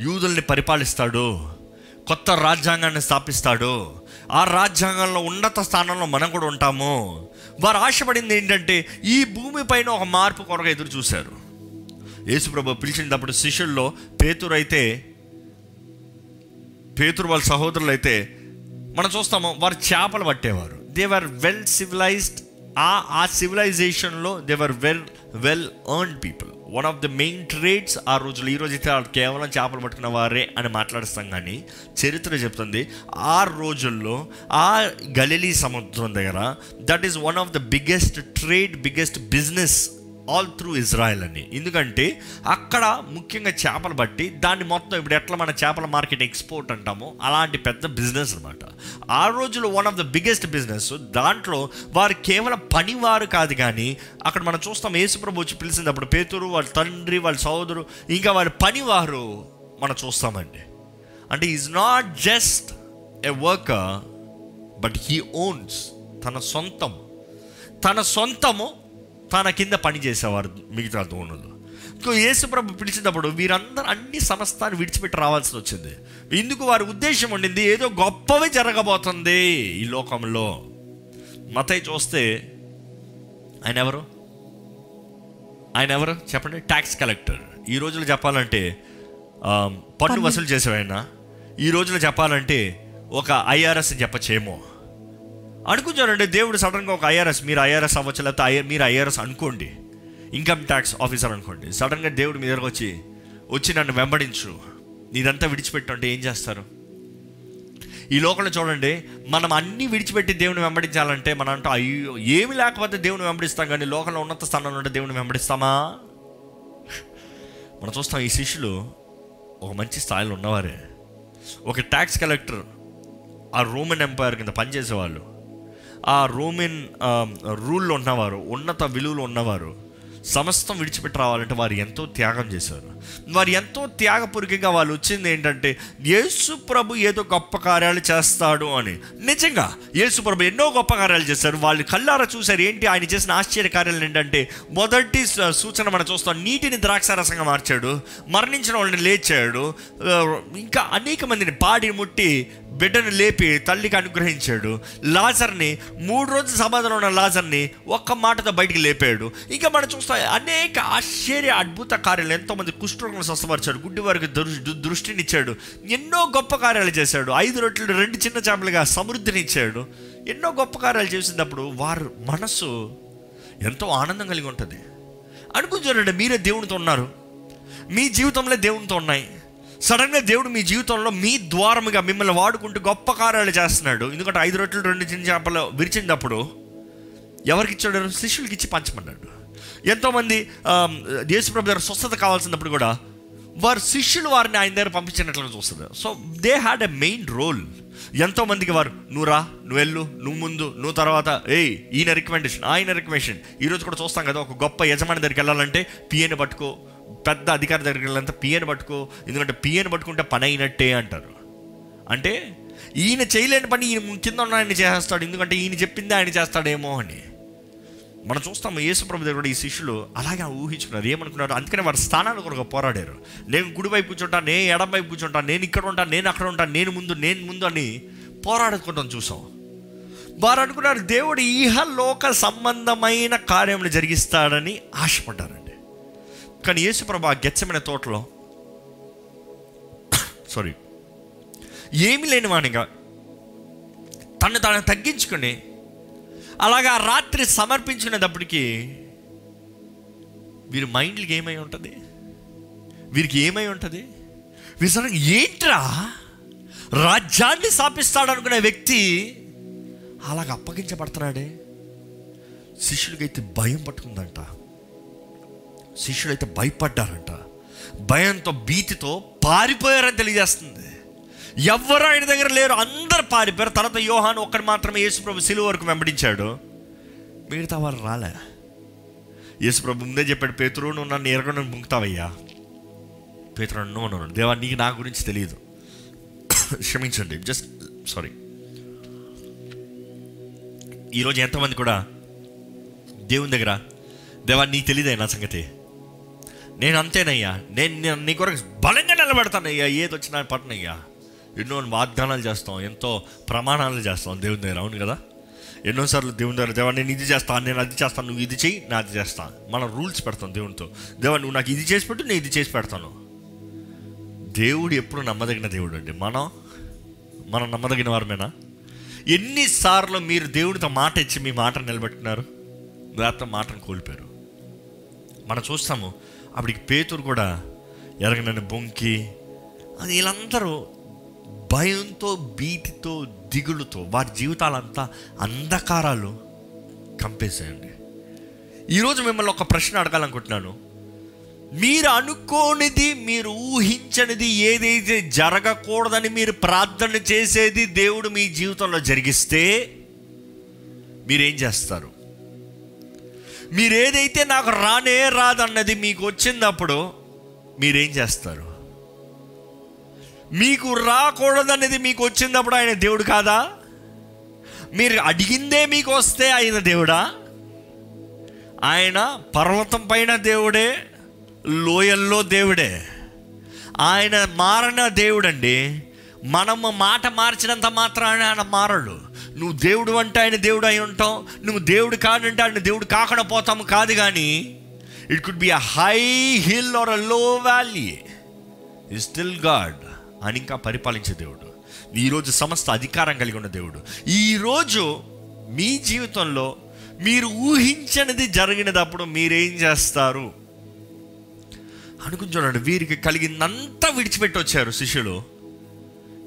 యూదుల్ని పరిపాలిస్తాడు, కొత్త రాజ్యాంగాన్ని స్థాపిస్తాడు, ఆ రాజ్యాంగంలో ఉన్నత స్థానంలో మనం కూడా ఉంటాము. వారు ఆశపడింది ఏంటంటే ఈ భూమిపైన ఒక మార్పు కొరకు ఎదురు చూశారు. యేసుప్రభు పిలిచినప్పుడు శిష్యుల్లో పేతురు వాళ్ళ సహోదరులు అయితే మనం చూస్తాము వారు చేపలు పట్టేవారు. They were well civilized. ఆ సివిలైజేషన్లో they were well earned people. One of the main trades ఆ రోజులు. ఈ రోజైతే కేవలం చేపలు పట్టుకున్న వారే అని మాట్లాడుస్తాం, కానీ చరిత్ర చెప్తుంది ఆ రోజుల్లో ఆ గలిలీ సముద్రం దగ్గర that is one of the biggest trade, biggest business all through Israel అని. ఎందుకంటే అక్కడ ముఖ్యంగా చేపలు పట్టి దాన్ని మొత్తం ఇప్పుడు ఎట్లా మన చేపల మార్కెట్ ఎక్స్పోర్ట్ అంటామో అలాంటి పెద్ద బిజినెస్ అనమాట. ఆ రోజులో one of the biggest business. దాంట్లో వారు కేవలం పనివారు కాదు, కానీ అక్కడ మనం చూస్తాం యేసుప్రభు వచ్చి పిలిచినప్పుడు పేతురు, వాళ్ళ తండ్రి, వాళ్ళ సోదరు, ఇంకా వాళ్ళ పనివారు మనం చూస్తామండి. అంటే is not just a worker but he owns. తన సొంతము తన కింద పని చేసేవారు మిగతా దోణులు. యేసుప్రభు పిలిచినప్పుడు వీరందరూ అన్ని సమస్తాన్ని విడిచిపెట్టి రావాల్సి వచ్చింది. ఇందుకు వారి ఉద్దేశం ఉండింది, ఏదో గొప్పవి జరగబోతుంది ఈ లోకంలో. మత్తయి చూస్తే ఆయన ఎవరు చెప్పండి? Tax collector. ఈ రోజులో చెప్పాలంటే పన్ను వసూలు చేసేవాయన. ఈ రోజులో చెప్పాలంటే ఒక ఐఆర్ఎస్ అని చెప్పచ్చేమో అనుకుంటారండి. దేవుడు సడన్గా ఒక ఐఆర్ఎస్, మీరు ఐఆర్ఎస్ అవ్వచ్చు, లేకపోతే మీరు ఐఆర్ఎస్ అనుకోండి, ఇన్కమ్ ట్యాక్స్ ఆఫీసర్ అనుకోండి. సడన్గా దేవుడు మీ దగ్గరకు వచ్చి నన్ను వెంబడించు, నీదంతా విడిచిపెట్టు అంటే ఏం చేస్తారు? ఈ లోకంలో చూడండి, మనం అన్నీ విడిచిపెట్టి దేవుని వెంబడించాలంటే మనం అంటూ అయ్యో ఏమి లేకపోతే దేవుని వెంబడిస్తాం, కానీ లోకంలో ఉన్నత స్థానంలో ఉంటే దేవుని వెంబడిస్తామా? మనం చూస్తాం ఈ శిష్యులు ఒక మంచి స్థాయిలో ఉన్నవారే. ఒక ట్యాక్స్ కలెక్టర్, ఆ రోమన్ ఎంపైర్ కింద పనిచేసేవాళ్ళు, ఆ రోమన్ రూల్లో ఉన్నవారు, ఉన్నత విలువలు ఉన్నవారు. సమస్తం విడిచిపెట్టి రావాలంటే వారు ఎంతో త్యాగం చేశారు. వారు ఎంతో త్యాగపూరికంగా వాళ్ళు వచ్చింది ఏంటంటే యేసు ప్రభు ఏదో గొప్ప కార్యాలు చేస్తాడు అని. నిజంగా యేసు ప్రభు ఎన్నో గొప్ప కార్యాలు చేశారు, వాళ్ళు కళ్ళారా చూశారు. ఏంటి ఆయన చేసిన ఆశ్చర్య కార్యాలు ఏంటంటే, మొదటి సూచన మనం చూస్తాం, నీటిని ద్రాక్షారసంగా మార్చాడు, మరణించిన వాళ్ళని లేచాడు, ఇంకా అనేక మందిని పాడి ముట్టి బిడ్డను లేపి తల్లికి అనుగ్రహించాడు, లాజర్ని 3 రోజుల సమాధిలో ఉన్న లాజర్ని ఒక్క మాటతో బయటికి లేపాడు. ఇంకా మనం చూస్తాం అనేక ఆశ్చర్య అద్భుత కార్యాలు, ఎంతోమంది కుష్ఠరోగులను స్వస్థపరిచాడు, గుడ్డి వారికి దృష్టినిచ్చాడు, ఎన్నో గొప్ప కార్యాలు చేశాడు. 5 రొట్టెలు 2 చిన్న చేపలుగా సమృద్ధిని ఇచ్చాడు. ఎన్నో గొప్ప కార్యాలు చేసినప్పుడు వారు మనసు ఎంతో ఆనందం కలిగి ఉంటుంది. అనుకుంటారండి, మీరే దేవునితో ఉన్నారు, మీ జీవితంలో దేవునితో ఉన్నాయి. సడన్గా దేవుడు మీ జీవితంలో మీ ద్వారముగా మిమ్మల్ని వాడుకుంటూ గొప్ప కార్యాలు చేస్తున్నాడు. ఎందుకంటే 5 రొట్టెలు 2 చిన్న చేపలు విరిచినప్పుడు ఎవరికి ఇచ్చాడు? శిష్యులకి ఇచ్చి పంచమన్నాడు. ఎంతోమంది యేసుప్రభు దగ్గర స్వస్థత కావాల్సినప్పుడు కూడా వారు శిష్యులు వారిని ఆయన దగ్గర పంపించినట్లుగా చూస్తుంది. So they had a main role. ఎంతోమందికి వారు నువ్వు రా, నువ్వు వెళ్ళు, నువ్వు ముందు, నువ్వు తర్వాత, ఈయన రికమెండేషన్, ఆయన రికమెండేషన్. ఈరోజు కూడా చూస్తాం కదా, ఒక గొప్ప యజమాని దగ్గరికి వెళ్ళాలంటే పిఎని పట్టుకో, పెద్ద అధికారి దగ్గరికి వెళ్ళాలంటే పిఎని పట్టుకో, ఎందుకంటే పిఎని పట్టుకుంటే పని అయినట్టే అంటారు. అంటే ఈయన చేయలేని పని ఈయన కింద ఉన్న ఆయన చేస్తాడు, ఎందుకంటే ఈయన చెప్పింది ఆయన చేస్తాడేమో అని మనం చూస్తాము. యేసుప్రభు దగ్గర ఈ శిష్యులు అలాగే ఊహించుకున్నారు, ఏమనుకున్నారు? అందుకనే వారి స్థానాల కొరకు పోరాడారు. నేను కుడివైపు కూర్చుంటాను, నేను ఎడమవైపు కూర్చుంటాను, నేను ఇక్కడ ఉంటాను, నేను అక్కడ ఉంటాను, నేను ముందు అని పోరాడుకుంటాం చూసాం. వారు అనుకున్నారు దేవుడు ఇహలోక సంబంధమైన కార్యములు జరిగిస్తాడని ఆశపడ్డారండి. కానీ యేసుప్రభు ఆ గెచ్చమైన తోటలో ఏమి లేని వానిగా తను తాను తగ్గించుకుని అలాగా రాత్రి సమర్పించినప్పటికీ వీరి మైండ్లకి ఏమై ఉంటుంది? వీరికి ఏమై ఉంటుంది? విసరం ఏంట్రా, రాజ్యాన్ని స్థాపిస్తాడనుకునే వ్యక్తి అలాగ అప్పగించబడుతున్నాడే. శిష్యులకైతే భయం పట్టుకుందంట. శిష్యులైతే భయపడ్డారంట. భయంతో, భీతితో పారిపోయారని తెలియజేస్తుంది. ఎవ్వరు ఆయన దగ్గర లేరు, అందరు పారిపోయారు. తర్వాత యోహాను ఒక్కడు మాత్రమే యేసుప్రభు సిలువ వరకు వెంబడించాడు, మిగతా వారు రాలే. యేసుప్రభు ముందే చెప్పాడు, పేతురు నువ్వు నన్ను ఎరగను ముంగుతావయ్యా. పేతురు అన్నాను, దేవా నీకు నా గురించి తెలియదు, క్షమించండి, జస్ట్ సారీ. ఈరోజు ఎంతమంది కూడా దేవుని దగ్గర, దేవా నీకు తెలియదయ్యా నా సంగతి, నేను అంతేనయ్యా, నేను నీ కొరకు బలంగా నిలబడతానయ్యా, ఏది వచ్చినా పట్టనయ్యా. ఎన్నో వాగ్దానాలు చేస్తాం, ఎంతో ప్రమాణాలు చేస్తాం దేవుని దగ్గర, అవును కదా. ఎన్నోసార్లు దేవుని దగ్గర, దేవా నేను ఇది చేస్తాను, నేను అది చేస్తాను, నువ్వు ఇది చేయి, నేను అది చేస్తాను. మనం రూల్స్ పెడతాం దేవునితో, దేవా నువ్వు నాకు ఇది చేసి పెట్టు, నేను ఇది చేసి పెడతాను. దేవుడు ఎప్పుడు నమ్మదగిన దేవుడు అండి. మనం నమ్మదగిన వారమేనా? ఎన్నిసార్లు మీరు దేవుడితో మాట ఇచ్చి మీ మాటను నిలబెట్టుకున్నారు, దాంతో మాటను కోల్పోయారు? మనం చూస్తాము, అప్పటికి పేతురు కూడా ఎరగనని బొంకి, అది వీళ్ళందరూ భయంతో, భీతితో, దిగులుతో వారి జీవితాలంతా అంధకారాలు కంపేసేయండి. ఈరోజు మిమ్మల్ని ఒక ప్రశ్న అడగాలనుకుంటున్నాను, మీరు అనుకోనిది, మీరు ఊహించనిది, ఏదైతే జరగకూడదని మీరు ప్రార్థన చేసేది దేవుడు మీ జీవితంలో జరిగిస్తే మీరేం చేస్తారు? మీరేదైతే నాకు రానే రాదన్నది మీకు వచ్చినప్పుడు మీరేం చేస్తారు? మీకు రాకూడదన్నది మీకు వచ్చినప్పుడు ఆయన దేవుడు కాదా? మీరు అడిగిందే మీకు వస్తే ఆయన దేవుడా? ఆయన పర్వతం పైన దేవుడే, లోయల్లో దేవుడే, ఆయన మారిన దేవుడండి. మనము మాట మార్చినంత మాత్రాన ఆయన మారడు. నువ్వు దేవుడు అంటే ఆయన దేవుడు అయి ఉంటావు, నువ్వు దేవుడు కాదంటే ఆయన దేవుడు కాకుండా పోతాము కాదు. కానీ it could be a high hill or a low valley, ఈ స్టిల్ గాడ్ అని ఇంకా పరిపాలించే దేవుడు, ఈరోజు సమస్త అధికారం కలిగి ఉన్న దేవుడు. ఈరోజు మీ జీవితంలో మీరు ఊహించనిది జరిగినప్పుడు మీరేం చేస్తారు అనుకుని చూడండి. వీరికి కలిగిందంతా విడిచిపెట్టి వచ్చారు శిష్యులు,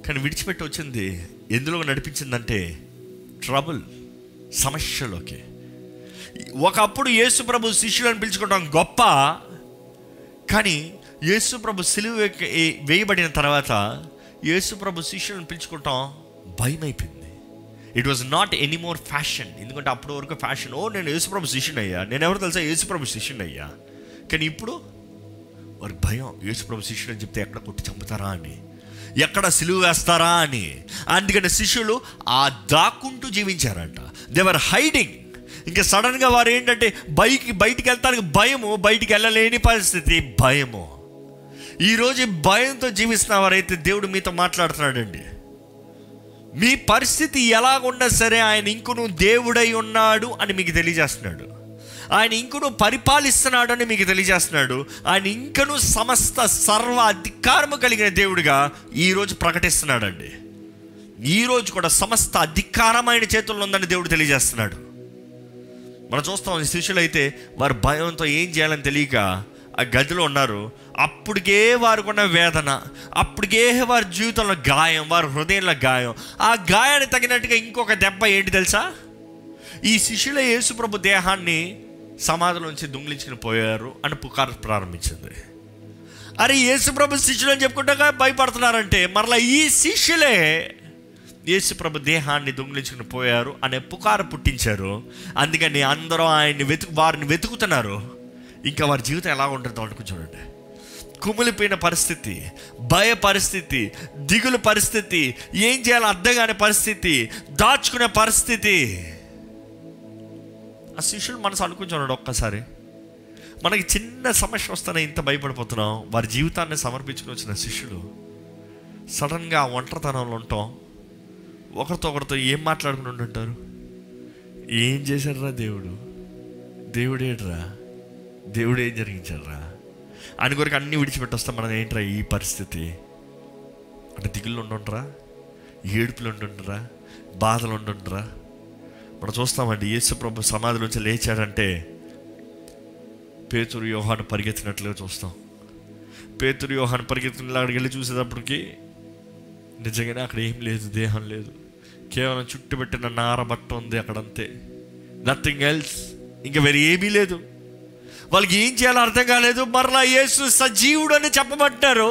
కానీ విడిచిపెట్టి వచ్చింది ఎందులో నడిపించిందంటే ట్రబుల్, సమస్యలోకి. ఒకప్పుడు యేసు ప్రభు శిష్యులను పిలుచుకోవడం గొప్ప, కానీ యేసు ప్రభు సిలువ వేయబడిన తర్వాత యేసు ప్రభు శిష్యులను పిలుచుకోవటం భయమైపోయింది. It was not any more fashion. ఎందుకంటే అప్పటి వరకు ఫ్యాషన్, ఓ నేను యేసు ప్రభు శిష్యుని అయ్యా, నేను ఎవరు తెలుసా, యేసు ప్రభు శిష్యుని అయ్యా. కానీ ఇప్పుడు వారి భయం, యేసుప్రభు శిష్యుడు అని చెప్తే ఎక్కడ కొట్టి చంపుతారా అని, ఎక్కడ సిలువ వేస్తారా అని. అందుకని శిష్యులు ఆ దాక్కుంటూ జీవించారంట, దేవర్ హైడింగ్. ఇంకా సడన్గా వారు ఏంటంటే బయటికి వెళ్తానికి భయము, బయటికి వెళ్ళలేని పరిస్థితి, భయము. ఈరోజు భయంతో జీవిస్తున్న వారైతే దేవుడు మీతో మాట్లాడుతున్నాడండి. మీ పరిస్థితి ఎలాగున్నా సరే ఆయన ఇంకొను దేవుడై ఉన్నాడు అని మీకు తెలియజేస్తున్నాడు, ఆయన ఇంకను పరిపాలిస్తున్నాడు అని మీకు తెలియజేస్తున్నాడు, ఆయన ఇంకను సమస్త సర్వ అధికారము కలిగిన దేవుడిగా ఈరోజు ప్రకటిస్తున్నాడు అండి. ఈరోజు కూడా సమస్త అధికారమైన చేతుల్లో ఉందని దేవుడు తెలియజేస్తున్నాడు. మనం చూస్తాం, శిష్యులు అయితే వారు భయంతో ఏం చేయాలని తెలియక ఆ గదిలో ఉన్నారు. అప్పటికే వారికి ఉన్న వేదన, అప్పటికే వారి జీవితంలో గాయం, వారి హృదయంలో గాయం, ఆ గాయానికి తగినట్టుగా ఇంకొక దెబ్బ ఏంటి తెలుసా, ఈ శిష్యుల యేసుప్రభు దేహాన్ని సమాధిలోంచి దొంగిలించుకుని పోయారు అని పుకారు ప్రారంభించింది. అరే యేసుప్రభు శిష్యులు అని చెప్పుకుంటాక భయపడుతున్నారంటే మరలా ఈ శిష్యులే యేసుప్రభు దేహాన్ని దొంగిలించుకుని పోయారు అనే పుకారు పుట్టించారు. అందుకని అందరూ ఆయన్ని వారిని వెతుకుతున్నారు. ఇంకా వారి జీవితం ఎలా ఉంటుందో అనుకు చూడండి, కుమిలిపోయిన పరిస్థితి, భయ పరిస్థితి, దిగులు పరిస్థితి, ఏం చేయాలో అర్థం కాని పరిస్థితి, దాచుకునే పరిస్థితి. ఆ శిష్యులు మనసు అనుకుంటున్నాడు, ఒక్కసారి మనకి చిన్న సమస్య వస్తానే ఇంత భయపడిపోతున్నాం. వారి జీవితాన్ని సమర్పించుకుని వచ్చిన శిష్యులు సడన్గా ఆ ఒంటరితనంలో ఉంటాం, ఒకరితో ఒకరితో ఏం మాట్లాడుకుని ఉంటుంటారు, ఏం చేశాడరా దేవుడు, దేవుడేడ్రా, దేవుడు ఏం జరిగించాడరా అని కొరకు అన్నీ విడిచిపెట్టొస్తాం. మనం ఏంట్రా ఈ పరిస్థితి అంటే దిగులు ఉండుంటరా, ఏడుపులు ఉండుంటరా, బాధలు ఉండుంటరా. మనం చూస్తామండి, యేసుప్రభు సమాధి నుంచి లేచాడంటే పేతురు యోహాను పరిగెత్తినట్లుగా చూస్తాం. పేతురు యోహాను పరిగెత్తినట్లు అక్కడికి వెళ్ళి చూసేటప్పటికి నిజంగానే అక్కడ ఏం లేదు, దేహం లేదు, కేవలం చుట్టుపెట్టిన నార బట్ట ఉంది అక్కడంతే, నథింగ్ ఎల్స్, ఇంకా వేరే ఏమీ లేదు. వాళ్ళకి ఏం చేయాలో అర్థం కాలేదు. మరలా యేసు సజీవుడు అని చెప్పబట్టారు.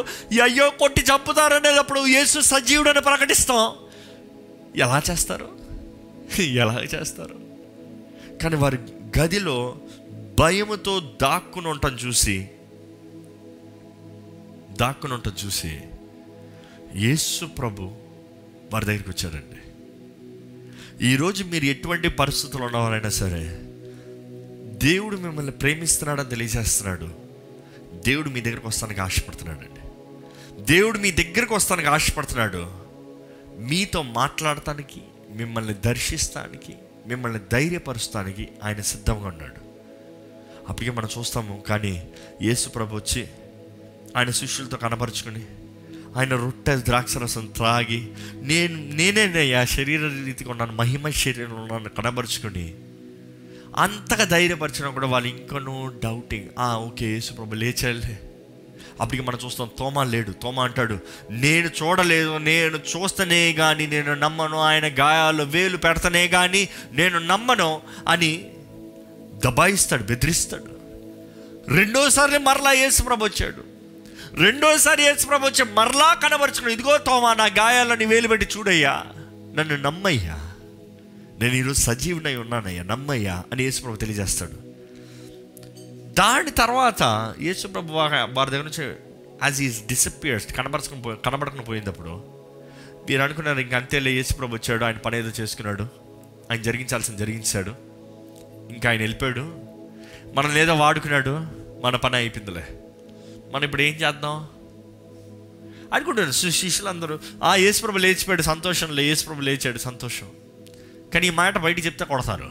అయ్యో కొట్టి చంపుతారనేటప్పుడు యేసు సజీవుడు అని ప్రకటిస్తాం. ఎలా చేస్తారు? కానీ వారి గదిలో భయముతో దాక్కుని ఉండటం చూసి యేసు ప్రభు వారి దగ్గరికి వచ్చారండి. ఈరోజు మీరు ఎటువంటి పరిస్థితులు ఉన్నవారైనా సరే దేవుడు మిమ్మల్ని ప్రేమిస్తున్నాడని తెలియజేస్తున్నాడు. దేవుడు మీ దగ్గరకు వస్తానికి ఆశపడుతున్నాడండి. మీతో మాట్లాడటానికి, మిమ్మల్ని దర్శిస్తానికి, మిమ్మల్ని ధైర్యపరుస్తానికి ఆయన సిద్ధంగా ఉన్నాడు. అప్పటికే మనం చూస్తాము. కానీ యేసు ప్రభు వచ్చి ఆయన శిష్యులతో కనపరుచుకుని ఆయన రొట్టె ద్రాక్షరసం త్రాగి నేనేనయ్యా శరీర రీతిగా ఉన్నాను, మహిమ శరీరంలో ఉన్నాను కనపరుచుకుని అంతగా ధైర్యపరిచినా కూడా వాళ్ళు ఇంకనూ డౌటింగ్. ఓకే యేసు ప్రభు లేచాలే. అప్పటికి మనం చూస్తాం తోమా లేడు. తోమా అంటాడు, నేను చూడలేదు, నేను చూస్తేనే కానీ నేను నమ్మను, ఆయన గాయాలు వేలు పెడతనే కానీ నేను నమ్మను అని దబాయిస్తాడు, బెదిరిస్తాడు. రెండోసారి మరలా యేసుప్రభు వచ్చాడు. మరలా కనబరుచుకున్నాడు, ఇదిగో తోమా నా గాయాలని వేలు పెట్టి చూడయ్యా, నన్ను నమ్మయ్యా, నేను ఈరోజు సజీవునై ఉన్నానయ్యా, నమ్మయ్యా అని యేసుప్రభు తెలియజేస్తాడు. దాని తర్వాత యేసుప్రభు వారి దగ్గర నుంచి యాజ్ ఈజ్ డిసపియర్స్ కనబడకుండా పోయినప్పుడు మీరు అనుకున్నారు ఇంక అంతేలే, యేసుప్రభు వచ్చాడు, ఆయన పని ఏదో చేసుకున్నాడు, ఆయన జరిగించాల్సింది జరిగించాడు, ఇంకా ఆయన వెళ్ళిపోయాడు, మనల్ని ఏదో వాడుకున్నాడు, మన పని అయిపోయిందిలే, మనం ఇప్పుడు ఏం చేద్దాం అనుకుంటున్నారు శిష్యులందరూ. యేసుప్రభు లేచిపోయాడు, సంతోషంలో యేసుప్రభు లేచాడు, సంతోషం. కానీ ఈ మాట బయటికి చెప్తే కొడతారు.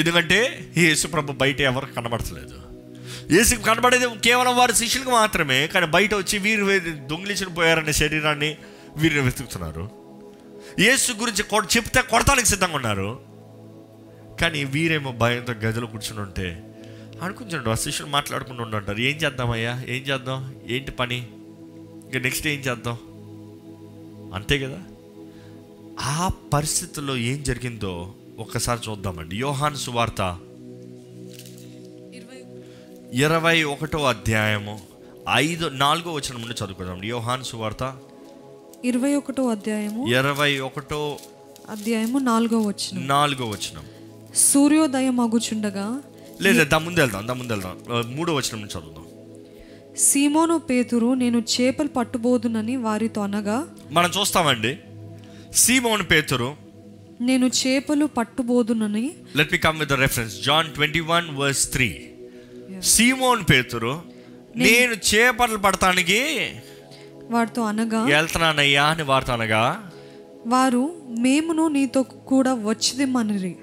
ఎందుకంటే యేసుప్రభు బయట ఎవరు కనబడలేదు. యేసు కనబడేది కేవలం వారి శిష్యులకు మాత్రమే. కానీ బయట వచ్చి వీరు దొంగిలించిన పోయారనే శరీరాన్ని వీరిని వెతుకుతున్నారు. యేసు గురించి చెప్తే కొడతానికి సిద్ధంగా ఉన్నారు. కానీ వీరేమో భయంతో గదిలో కూర్చుని ఉంటే అనుకుంటున్నాడు, ఆ శిష్యులు మాట్లాడుకుంటూ ఉంటారు, ఏం చేద్దామయ్యా, ఏంటి పని, ఇంకా నెక్స్ట్ ఏం చేద్దాం, అంతే కదా. ఆ పరిస్థితుల్లో ఏం జరిగిందో ఒక్కసారి చూద్దామండి. యోహాను సువార్త 21వ అధ్యాయము 4వ వచనం నుండి చదువుకుందామండి. యోహాను సువార్త 21వ అధ్యాయము 4వ వచనం. సూర్యోదయం అగుచుండగా, లేదా దా ముందు వెళ్దాం 3వ వచనం నుంచి చదువుదాం. సీమోను పేతురు నేను చేపలు పట్టుబోదునని వారితో అనగా, మనం చూస్తామండి సీమోను పేతురు నేను చేపలు పట్టుబోదునని. Let me come with the reference John 21:3. సీమోను పేతురు నేను చేపలు పడతానికి వారితో అనగా, వెళ్తున్నానయ్యా అని వారితో అనగా, వారు మేమును నీతో కూడా వచ్చిదిమనిరి.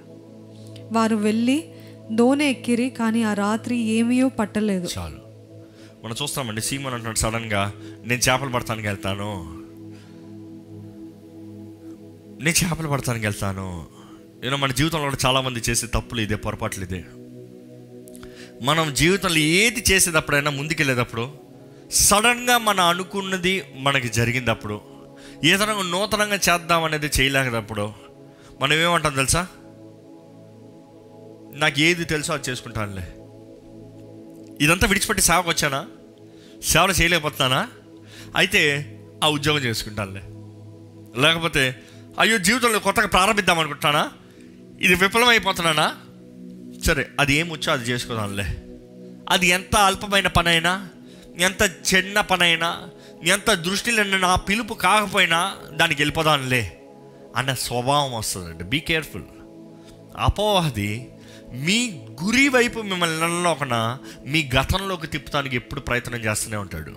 వారు వెళ్ళి దోణి ఎక్కిరి, కానీ ఆ రాత్రి ఏమీయో పట్టలేదు. చాలు, మనం చూస్తామండి సీమోను అంటున్నాడు సడన్గా, నేను చేపలు పడతానికి వెళ్తాను. నేను మన జీవితంలో కూడా చాలామంది చేసే తప్పులు ఇదే, పొరపాట్లు ఇదే. మనం జీవితంలో ఏది చేసేటప్పుడైనా, ముందుకెళ్ళేటప్పుడు సడన్గా మనం అనుకున్నది మనకి జరిగినప్పుడు, ఏదైనా నూతనంగా చేద్దాం అనేది చేయలేకప్పుడు మనం ఏమంటాం తెలుసా, నాకు ఏది తెలుసో అది చేసుకుంటానులే, ఇదంతా విడిచిపెట్టి సేవకు వచ్చానా, సేవలు చేయలేకపోతున్నానా, అయితే ఆ ఉద్యోగం చేసుకుంటానులే, లేకపోతే అయ్యో జీవితంలో కొత్తగా ప్రారంభిద్దాం అనుకుంటున్నానా, ఇది విఫలమైపోతున్నానా, సరే అది ఏమొచ్చో అది చేసుకుందాంలే, అది ఎంత అల్పమైన పని అయినా, ఎంత చిన్న పని అయినా, ఎంత దృష్టిలో నా పిలుపు కాకపోయినా దానికి వెళ్ళిపోదాంలే అన్న స్వభావం వస్తుందండి. Be careful. అపోవాది మీ గురి వైపు మిమ్మల్ని నెలలోకన మీ గతంలోకి తిప్పడానికి ఎప్పుడు ప్రయత్నం చేస్తూనే ఉంటాడు.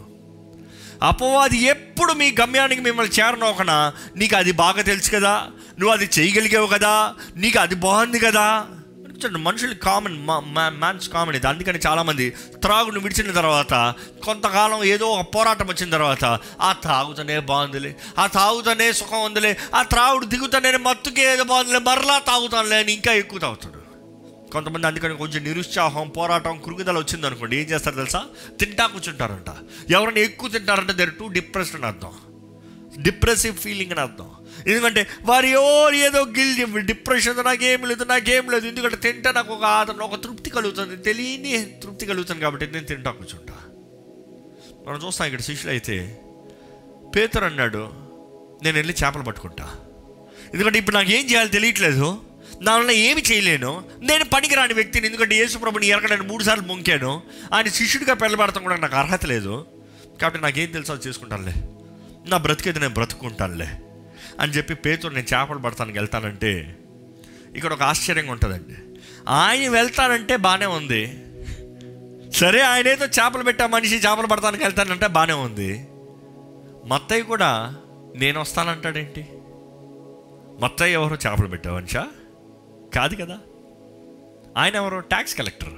అపవాది ఎప్పుడు మీ గమ్యానికి మిమ్మల్ని చేరనోకనా, నీకు అది బాగా తెలుసు కదా, నువ్వు అది చేయగలిగావు కదా, నీకు అది బాగుంది కదా. మనుషులు కామన్, మ్యాన్స్ కామన్ ఇది. అందుకని చాలామంది త్రాగును విడిచిన తర్వాత కొంతకాలం ఏదో ఒక పోరాటం వచ్చిన తర్వాత ఆ త్రాగుతూనే బాగుందిలే, ఆ తాగుతూనే సుఖం ఉందిలే, ఆ త్రాగుడు దిగుతానే మత్తుకే ఏదో బాగుందిలే, మరలా తాగుతానులే అని ఇంకా ఎక్కువ తాగుతాడు కొంతమంది. అందుకని కొంచెం నిరుత్సాహం, పోరాటం, కురుగుదల వచ్చిందనుకోండి ఏం చేస్తారు తెలుసా, తింటా కూర్చుంటారంట. ఎవరైనా ఎక్కువ తింటారంటే దేర్ టూ డిప్రెస్డ్ అని అర్థం, డిప్రెసివ్ ఫీలింగ్ అని అర్థం. ఎందుకంటే వారు ఎవరు ఏదో గిల్టీ డిప్రెషన్తో నాకేం లేదు ఎందుకంటే తింటా నాకు ఒక ఆదరణ, ఒక తృప్తి కలుగుతుంది, తెలియని తృప్తి కలుగుతుంది కాబట్టి నేను తింటా కూర్చుంటా. మనం చూస్తాం ఇక్కడ శిష్యులు అయితే పేతురు అన్నాడు, నేను వెళ్ళి చేపలు పట్టుకుంటా, ఎందుకంటే ఇప్పుడు నాకు ఏం చేయాలో తెలియట్లేదు, దానివల్ల ఏమి చేయలేను, నేను పనికిరాని వ్యక్తిని, ఎందుకంటే యేసుప్రభుని ఎరక నేను 3 సార్లు మొంకాను, ఆయన శిష్యుడిగా పిల్లబడతాం కూడా నాకు అర్హత లేదు, కాబట్టి నాకేం తెలుసు అది చేసుకుంటానులే, నా బ్రతికేది నేను బ్రతుకుంటానులే అని చెప్పి పేతురు నేను చేపలు పడతానికి వెళ్తానంటే ఇక్కడ ఒక ఆశ్చర్యంగా ఉంటుందండి. ఆయన వెళ్తానంటే బాగానే ఉంది, సరే ఆయన ఏదో చేపలు పెట్టా మనిషి చేపలు పడతానికి వెళ్తానంటే బాగానే ఉంది, మత్తయి కూడా నేను వస్తానంటాడేంటి? మత్తయి ఎవరు? చేపలు పెట్టావనిషా కాదు కదా, ఆయన ఎవరు? Tax collector.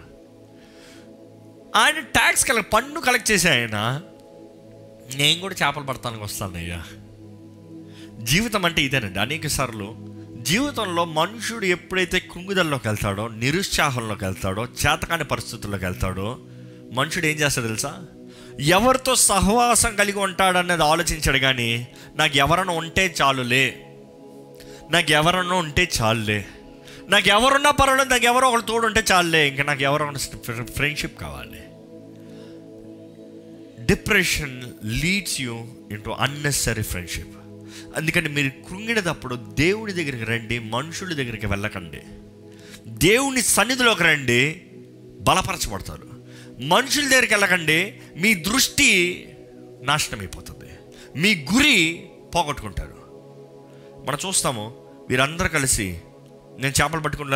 ఆయన ట్యాక్స్ పన్ను కలెక్ట్ చేసే ఆయన, నేను కూడా చేపలు పడతానికి వస్తానయ్యా. జీవితం అంటే ఇదేనండి. అనేక సార్లు జీవితంలో మనుషుడు ఎప్పుడైతే కుంగుదల్లోకి వెళ్తాడో, నిరుత్సాహంలోకి వెళ్తాడో, చేతకాని పరిస్థితుల్లోకి వెళ్తాడో, మనుషుడు ఏం చేస్తాడో తెలుసా? ఎవరితో సహవాసం కలిగి ఉంటాడన్నది ఆలోచించాడు, కానీ నాకు ఎవరన్నా ఉంటే చాలులే, నాకు ఎవరున్నా పర్వాలేదు, నాకు ఎవరో ఒకరు తోడుంటే చాలులే, ఇంకా నాకు ఎవరన్నా ఫ్రెండ్షిప్ కావాలి. Depression leads you into unnecessary friendship. అందుకని మీరు కృంగినప్పుడు దేవుడి దగ్గరికి రండి, మనుషుల దగ్గరికి వెళ్ళకండి. దేవుని సన్నిధిలోకి రండి, బలపరచబడతారు. మనుషుల దగ్గరికి వెళ్ళకండి, మీ దృష్టి నాశనం అయిపోతుంది, మీ గురి పోగొట్టుకుంటారు. మనం చూస్తాము వీరందరూ కలిసి నేను చేపలు పట్టుకుని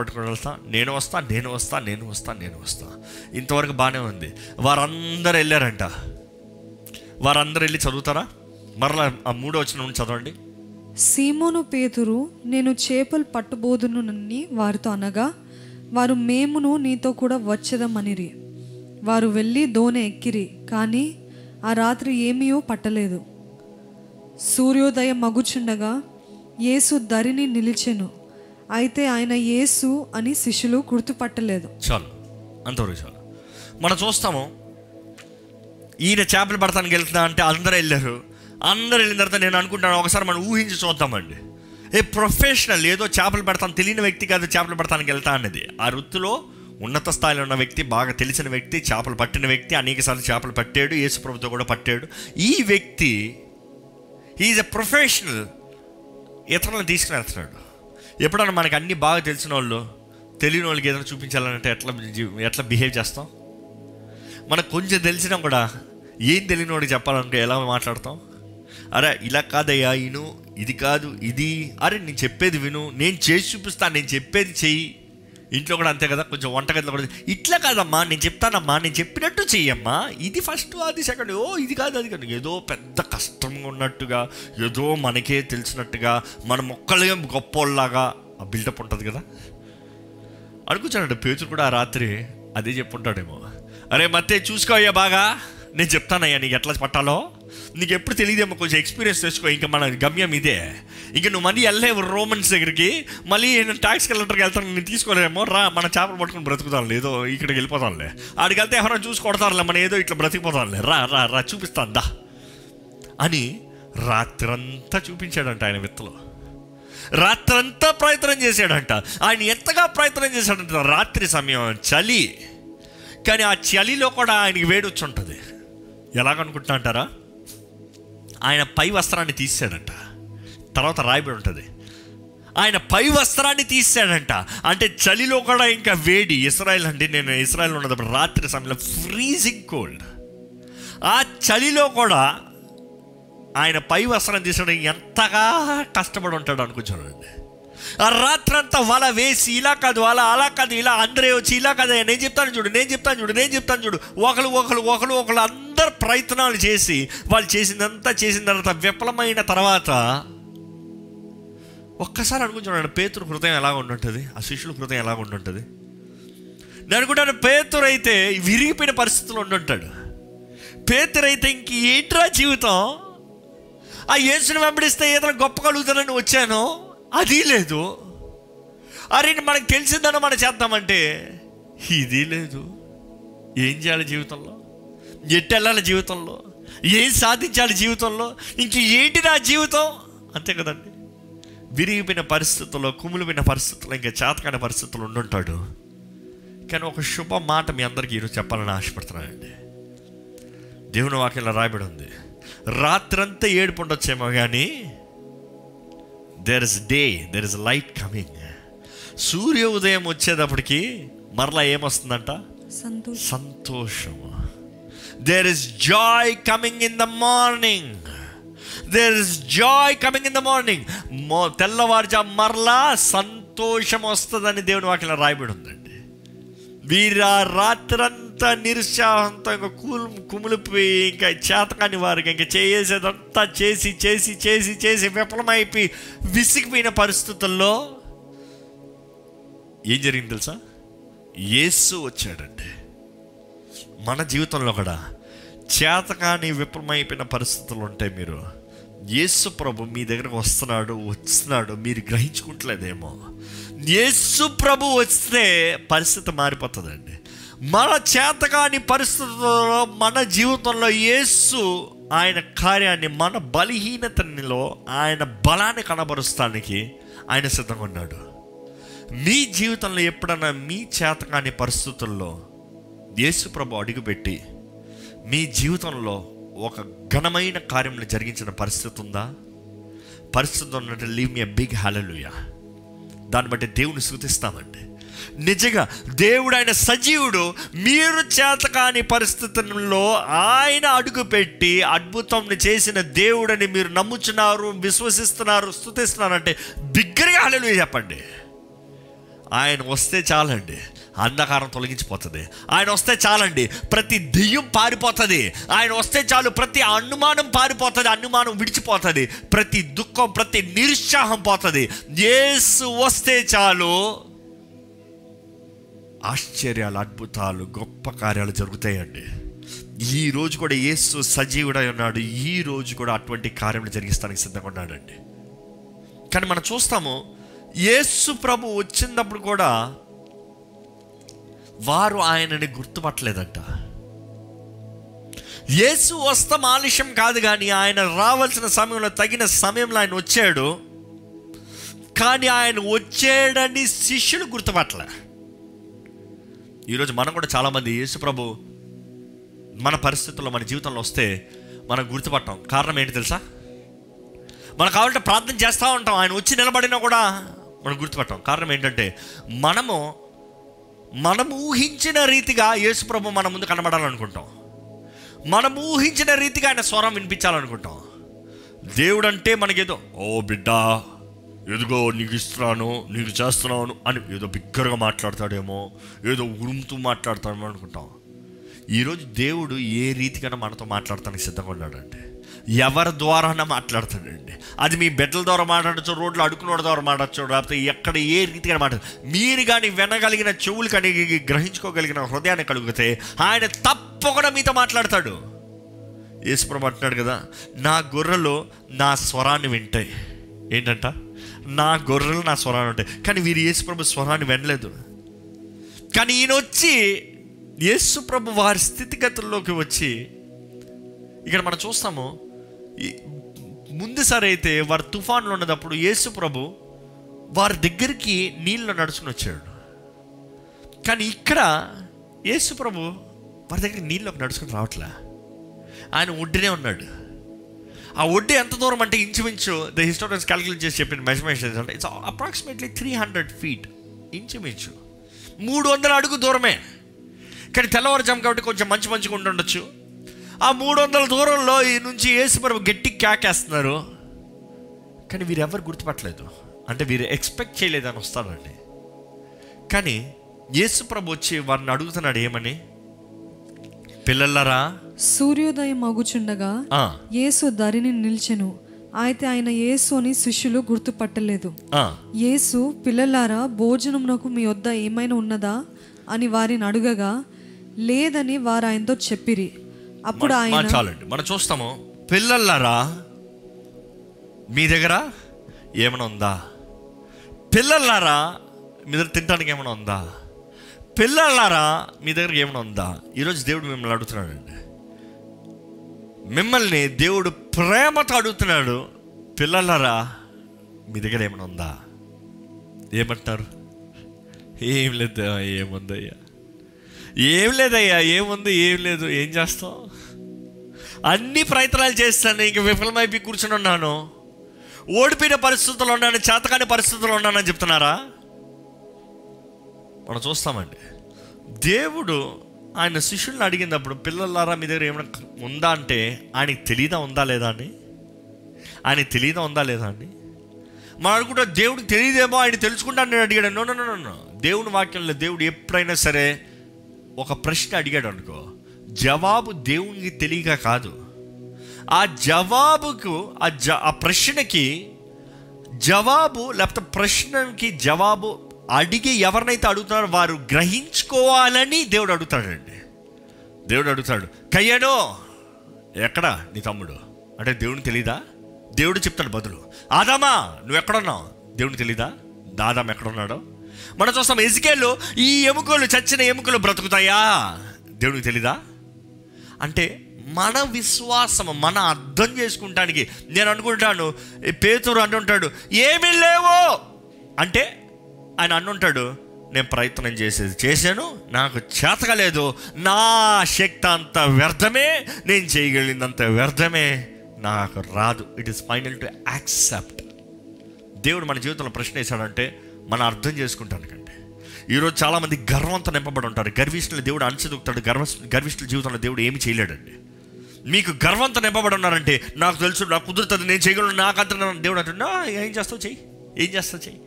వెళ్తా, నేను వస్తా. ఇంతవరకు బాగానే ఉంది. వారందరూ వెళ్ళారంట. వారందరూ వెళ్ళి చదువుతారా? మరలా ఆ 3వ వచనం చదవండి. సీమోను పేతురు, నేను చేపలు పట్టుబోదునని వారితో అనగా, వారు మేమును నీతో కూడా వచ్చేదమనిరి. వారు వెళ్ళి దోనె ఎక్కిరి, కానీ ఆ రాత్రి ఏమీయో పట్టలేదు. సూర్యోదయం మగుచుండగా యేసు ధరిని నిలిచెను, అయితే ఆయన యేసు అని శిష్యులు గుర్తుపట్టలేదు. చాలు, అంతవరకు చాలు. మనం చూస్తాము ఈయన చేపలు పడతానికి వెళ్తున్నా అంటే అందరూ వెళ్ళారు. అందరు వెళ్ళిన తర్వాత నేను అనుకుంటాను, ఒకసారి మనం ఊహించి చూద్దామండి. ఏ ప్రొఫెషనల్, ఏదో చేపలు పడతాను తెలియని వ్యక్తి కాదు చేపలు పడతానికి వెళ్తా అనేది. ఆ వృత్తిలో ఉన్నత స్థాయిలో ఉన్న వ్యక్తి, బాగా తెలిసిన వ్యక్తి, చేపలు పట్టిన వ్యక్తి, అనేక సార్లు చేపలు పట్టాడు, యేసుప్రభుతో కూడా పట్టాడు. ఈ వ్యక్తి ఈజ్ ఎ ప్రొఫెషనల్. ఇతరులను తీసుకుని వెళ్తున్నాడు. ఎప్పుడన్నా మనకు అన్నీ బాగా తెలిసిన వాళ్ళు తెలియని వాళ్ళకి ఏదైనా చూపించాలంటే ఎట్లా బిహేవ్ చేస్తాం? మనకు కొంచెం తెలిసినా కూడా ఏం తెలియని వాడికి చెప్పాలంటే ఎలా మాట్లాడతాం? అరే ఇలా కాదయ్యా, ఇను ఇది కాదు ఇది, అరే నేను చెప్పేది విను, నేను చేసి చూపిస్తాను, నేను చెప్పేది చెయ్యి. ఇంట్లో కూడా అంతే కదా, కొంచెం వంటగదిలో కూడా ఇట్లా కాదమ్మా, నేను చెప్తానమ్మా, నేను చెప్పినట్టు చెయ్యమ్మా, ఇది ఫస్ట్ అది సెకండ్, ఓ ఇది కాదు అది కాదు, ఏదో పెద్ద కష్టంగా ఉన్నట్టుగా, ఏదో మనకే తెలిసినట్టుగా, మన మొక్కలుగా గొప్పలాగా ఆ బిల్డప్ ఉంటుంది కదా. అనుకుంటానండి పేతురు కూడా ఆ రాత్రి అదే చెప్పుంటాడేమో, అరే మతే చూసుకోయ్యా, బాగా నేను చెప్తానయ్యా నీకు ఎట్లా పట్టాలో, నీకు ఎప్పుడు తెలియదేమో, కొంచెం ఎక్స్పీరియన్స్ తెచ్చుకో, ఇంకా మన గమ్యం ఇదే, ఇంకా నువ్వు మళ్ళీ వెళ్ళలేవు రోమన్స్ దగ్గరికి, మళ్ళీ ట్యాక్స్ కలెక్టర్కి వెళ్తాను నేను తీసుకోలేమో, రా మన చేపలు పట్టుకుని బ్రతుకుతానులే, ఏదో ఇక్కడికి వెళ్ళిపోతానులే, ఆడికి వెళ్తే ఎవరైనా చూసి కొడతారులే, మనం ఏదో ఇట్లా బ్రతికిపోతానులే, రా రా రా చూపిస్తాను దా అని రాత్రంతా చూపించాడంట. ఆయన విత్తలో రాత్రంతా ప్రయత్నం చేశాడంట. ఆయన ఎంతగా ప్రయత్నం చేశాడంట, రాత్రి సమయం చలి, కానీ ఆ చలిలో కూడా ఆయనకి వేడొచ్చు ఉంటుంది. ఎలాగనుకుంటున్నా అంటారా? ఆయన పై వస్త్రాన్ని తీసాడంట. తర్వాత రాయబడి ఉంటుంది, ఆయన పై వస్త్రాన్ని తీసాడంట. అంటే చలిలో కూడా ఇంకా వేడి. ఇస్రాయల్ అండి, నేను ఇస్రాయల్ ఉన్నప్పుడు రాత్రి సమయంలో ఫ్రీజింగ్ కోల్డ్. ఆ చలిలో కూడా ఆయన పై వస్త్రాన్ని తీసడం ఎంతగా కష్టపడి ఉంటాడు అనుకుంటున్నానండి. ఆ రాత్రంతా వల వేసి, ఇలా కాదు అలా, అలా కాదు ఇలా, అందరే వచ్చి ఇలా కాదు, నేను చెప్తాను చూడు, ఒకరు అందరు ప్రయత్నాలు చేసి వాళ్ళు చేసిందంతా చేసిన తర్వాత విఫలమైన తర్వాత ఒక్కసారి అనుకుంటున్నాడు పేతురు హృదయం ఎలా ఉండుంటుంది, ఆ శిష్యుల హృదయం ఎలా ఉండుంటుంది. నేను అనుకుంటాను పేతురు అయితే విరిగిపోయిన పరిస్థితులు ఉండుంటాడు. పేతురు అయితే ఇంక ఏంట్రా జీవితం, ఆ యేసుని వెంబడిస్తే ఏదైనా గొప్ప కలుగుతానని వచ్చాను, అది లేదు, అరే మనకు తెలిసిందనో మనం చేద్దామంటే ఇది లేదు, ఏం చేయాలి జీవితంలో, ఎట్టెళ్ళాలి జీవితంలో, ఏం సాధించాలి జీవితంలో, ఇంక ఏంటి నా జీవితం అంతే కదండి. విరిగిపోయిన పరిస్థితుల్లో, కుమిలిపోయిన పరిస్థితుల్లో, ఇంకా చేతకాని పరిస్థితులు ఉండుంటాడు. కానీ ఒక శుభ మాట మీ అందరికీ ఈరోజు చెప్పాలని ఆశపడుతున్నానండి. దేవుని వాక్యంలో రాయబడి ఉంది, రాత్రంతా ఏడుపు ఉండొచ్చేమో కానీ there is day, there is light coming. సూర్య ఉదయం వచ్చేటప్పటికి మరలా ఏమొస్తుందంట? సంతోషము. There is joy coming in the morning, there is joy coming in the morning. తెల్లవారుజా మరలా సంతోషం వస్తుందని దేవుని వాక్యంలో రాయబడి ఉందండి. వీరా రాత్రంతా నిరుత్సాహంతో ఇంకా కుమిలిపోయి ఇంకా చేతకాని వారికి, ఇంకా చేసేదంతా చేసి చేసి చేసి చేసి విఫలమైపోయి విసిగిపోయిన పరిస్థితుల్లో ఏం జరిగింది తెలుసా? యేసు వచ్చాడండి. మన జీవితంలో కూడా చేతకాని విఫలమైపోయిన పరిస్థితులు ఉంటాయి. మీరు యేసు ప్రభు మీ దగ్గరకు వస్తున్నాడు మీరు గ్రహించుకుంటలేదేమో. యేసు ప్రభు వస్తే పరిస్థితి మారిపోతుందండి. మన చేతకాని పరిస్థితుల్లో, మన జీవితంలో యేసు ఆయన కార్యాన్ని, మన బలహీనతలో ఆయన బలాన్ని కనబరుస్తానికి ఆయన సిద్ధంగా ఉన్నాడు. మీ జీవితంలో ఎప్పుడన్నా మీ చేతకాని పరిస్థితుల్లో యేసు ప్రభు అడుగుపెట్టి మీ జీవితంలో ఒక ఘనమైన కార్యములు జరిగించిన పరిస్థితి ఉందా? పరిస్థితి ఉన్నట్టు లీవ్ మీ ఎ బిగ్ హల్లెలూయా. దాన్ని బట్టి దేవుని స్తుతిస్తామండి. నిజంగా దేవుడు ఆయన సజీవుడు. మీరు చేతకాని పరిస్థితుల్లో ఆయన అడుగుపెట్టి అద్భుతం చేసిన దేవుడని మీరు నమ్ముచున్నారు, విశ్వసిస్తున్నారు, స్తుతిస్తున్నారంటే బిగ్గరగా హల్లెలూయా చెప్పండి. ఆయన వస్తే చాలండి, అంధకారం తొలగించిపోతుంది. ఆయన వస్తే చాలండి, ప్రతి దెయ్యం పారిపోతుంది. ఆయన వస్తే చాలు, ప్రతి అనుమానం పారిపోతుంది, అనుమానం విడిచిపోతుంది, ప్రతి దుఃఖం, ప్రతి నిరుత్సాహం పోతుంది. యేసు వస్తే చాలు ఆశ్చర్యాలు, అద్భుతాలు, గొప్ప కార్యాలు జరుగుతాయండి. ఈ రోజు కూడా యేసు సజీవుడై ఉన్నాడు. ఈ రోజు కూడా అటువంటి కార్యములు జరిగిస్తానికి సిద్ధంగా ఉన్నాడండి. కానీ మనం చూస్తాము, యేసు ప్రభు వచ్చినప్పుడు కూడా వారు ఆయనని గుర్తుపట్టలేదంట. యేసు వస్తాం ఆలస్యం కాదు, కానీ ఆయన రావాల్సిన సమయంలో, తగిన సమయంలో ఆయన వచ్చాడు. కానీ ఆయన వచ్చాడని శిష్యులు గుర్తుపట్టలే. ఈరోజు మనం కూడా చాలామంది యేసు ప్రభు మన పరిస్థితుల్లో, మన జీవితంలో వస్తే మనం గుర్తుపట్టాం. కారణం ఏంటి తెలుసా? మనకు కావాలంటే ప్రార్థన చేస్తూ ఉంటాం, ఆయన వచ్చి నిలబడినా కూడా మనం గుర్తుపట్టాం. కారణం ఏంటంటే మనం ఊహించిన రీతిగా యేసు ప్రభు మన ముందు కనబడాలనుకుంటాం. మనం ఊహించిన రీతిగా ఆయన స్వరం వినిపించాలనుకుంటాం. దేవుడు అంటే మనకేదో, ఓ బిడ్డ ఎదుగో నీకు ఇస్తున్నాను, నీకు చేస్తున్నాను అని ఏదో బిగ్గరగా మాట్లాడతాడేమో, ఏదో ఉరుముతూ మాట్లాడతాడేమో అనుకుంటాం. ఈరోజు దేవుడు ఏ రీతికైనా మనతో మాట్లాడటానికి సిద్ధంగా ఉన్నాడండి. ఎవరి ద్వారానే మాట్లాడతాడండి. అది మీ బిడ్డల ద్వారా మాట్లాడచ్చు, రోడ్లు అడుకునేవాడి ద్వారా మాట్లాడచ్చు, లేకపోతే ఎక్కడ ఏ రీతిగా మాట్లాడచ్చు. మీరు కానీ వినగలిగిన చెవులు, కానీ గ్రహించుకోగలిగిన హృదయాన్ని కలిగితే ఆయన తప్పకుండా మీతో మాట్లాడతాడు. యేసు ప్రభు అంటున్నాడు కదా, నా గొర్రెలు నా స్వరాన్ని వింటాయి. ఏంటంట? నా గొర్రెలు నా స్వరాన్ని ఉంటాయి. కానీ వీరు యేసు ప్రభు స్వరాన్ని వినలేదు. కానీ ఈయన వచ్చి యేసు ప్రభు వారి స్థితిగతుల్లోకి వచ్చి ఇక్కడ మనం చూస్తాము. ముందుసారి అయితే వారు తుఫాన్లో ఉన్నప్పుడు యేసు ప్రభు వారి దగ్గరికి నీళ్ళు నడుచుకుని వచ్చాడు. కానీ ఇక్కడ యేసు ప్రభు వారి దగ్గరికి నీళ్ళకి నడుచుకుని రావట్లే. ఆయన ఒడ్డునే ఉన్నాడు. ఆ ఒడ్డు ఎంత దూరం అంటే ఇంచుమించు ద హిస్టోరియన్స్ క్యాలిక్యులేట్ చేసి చెప్పిన మెజర్మెంట్స్ అంటే ఇట్స్ అప్రాక్సిమేట్లీ 300 feet, ఇంచుమించు 300 అడుగు దూరమే. కానీ తెల్లవారుజాము కాబట్టి కొంచెం మంచిగా ఉంటుండొచ్చు. ఆ 300 దూరంలో ఈ నుంచి యేసు ప్రభు గట్టి కేకేస్తున్నారు. కానీ వీరెవరు గుర్తుపట్టలేదు. అంటే వీరు ఎక్స్పెక్ట్ చేయలేదని వస్తాడండి. కానీ యేసు ప్రభు వచ్చి వారిని అడుగుతున్నాడు ఏమని? పిల్లలారా, సూర్యోదయం అగుచుండగా యేసు ధరిని నిలిచెను, అయితే ఆయన యేసుని శిష్యులు గుర్తుపట్టలేదు. యేసు, పిల్లలారా, భోజనంకు మీ వద్ద ఏమైనా ఉన్నదా అని వారిని అడుగగా లేదని వారు ఆయనతో చెప్పిరి. అప్పుడు ఆయన చాలండి. మనం చూస్తాము, పిల్లలారా మీ దగ్గర ఏమైనా ఉందా? పిల్లలారా మీ దగ్గర తినడానికి ఏమైనా ఉందా? పిల్లలారా మీ దగ్గర ఏమైనా ఉందా? ఈరోజు దేవుడు మిమ్మల్ని అడుగుతున్నాడు అండి. మిమ్మల్ని దేవుడు ప్రేమతో అడుగుతున్నాడు, పిల్లలరా, మీ దగ్గర ఏమైనా ఉందా? ఏమంటారు? ఏం లేదు, ఏముందయ్యా, ఏం లేదయ్యా, ఏముంది, ఏం లేదు, ఏం చేస్తాం, అన్ని ప్రయత్నాలు చేస్తాను, ఇంక విఫలమైపోయి కూర్చుని ఉన్నాను, ఓడిపోయిన పరిస్థితుల్లో ఉన్నాను, చేతకాని పరిస్థితుల్లో ఉన్నానని చెప్తున్నారా? మనం చూస్తామండి, దేవుడు ఆయన శిష్యుల్ని అడిగినప్పుడు పిల్లలారా మీ దగ్గర ఏమైనా ఉందా అంటే ఆయనకి తెలియదా ఉందా లేదా అని, ఆయనకి తెలియదా ఉందా లేదా అని మనం అనుకుంటే దేవుడికి తెలియదేమో, ఆయన తెలుసుకుంటాను నేను అడిగాడు. నో నో నో నో, దేవుని వాక్యంలో దేవుడు ఎప్పుడైనా సరే ఒక ప్రశ్న అడిగాడు అనుకో, జవాబు దేవునికి తెలియక కాదు, ఆ జవాబుకు ఆ ప్రశ్నకి జవాబు, లేకపోతే ప్రశ్నకి జవాబు అడిగి ఎవరినైతే అడుగుతున్నారో వారు గ్రహించుకోవాలని దేవుడు అడుగుతాడండి. దేవుడు అడుగుతాడు, కయ్యాడో ఎక్కడా నీ తమ్ముడు అంటే దేవుడికి తెలీదా? దేవుడు చెప్తాడు బదులు, ఆదామా నువ్వెక్కడున్నావు? దేవుడికి తెలీదా ఆదామ ఎక్కడున్నాడో? మనం చూస్తాం ఎజికేలు, ఈ ఎముకలు చచ్చిన ఎముకలు బ్రతుకుతాయా? దేవుడికి తెలీదా? అంటే మన విశ్వాసం మన అర్థం చేసుకుంటానికి నేను అనుకుంటాను, పేతురు అంటుంటాడు ఏమీ లేవో అంటే, ఆయన అంటుంటాడు నేను ప్రయత్నం చేశాను, నాకు చేతకలేదు, నా శక్తి అంత వ్యర్థమే, నేను చేయగలిగినంత వ్యర్థమే, నాకు రాదు, it is final to accept. దేవుడు మన జీవితంలో ప్రశ్న వేశాడంటే మనం అర్థం చేసుకుంటానికండి. ఈరోజు చాలామంది గర్వంతో నింపబడి ఉంటారు, గర్విష్ఠులు దేవుడు అణచిదొక్కుతాడు, గర్విష్ఠుల జీవితంలో దేవుడు ఏమి చేయలేడండి. మీకు గర్వంతో నింపబడి ఉన్నారంటే నాకు తెలుసు, నాకు కుదురుతుంది, నేను చేయగలను, నాకంత దేవుడు అంటున్నా, ఏం చేస్తావు చెయ్యి, ఏం చేస్తావు చెయ్యి.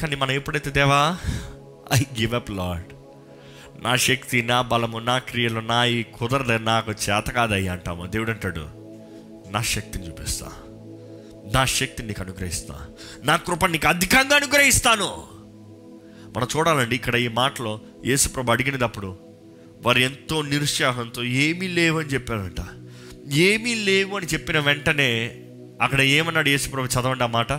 కానీ మనం ఎప్పుడైతే దేవా ఐ గివ్ అప్ లార్డ్, నా శక్తి, నా బలము, నా క్రియలు, నా ఈ కుదరలే, నాకు చేత కాదయ్యా అంటాము, దేవుడు అంటాడు నా శక్తిని చూపిస్తా, నా శక్తిని నీకు అనుగ్రహిస్తా, నా కృపను నీకు అధికంగా అనుగ్రహిస్తాను. మనం చూడాలండి ఇక్కడ ఈ మాటలో యేసుప్రభు అడిగినప్పుడు వారు ఎంతో నిరుత్సాహంతో ఏమీ లేవు అని చెప్పారంట. ఏమీ లేవు అని చెప్పిన వెంటనే అక్కడ ఏమన్నాడు యేసుప్రభు? చదవండి ఆ మాట.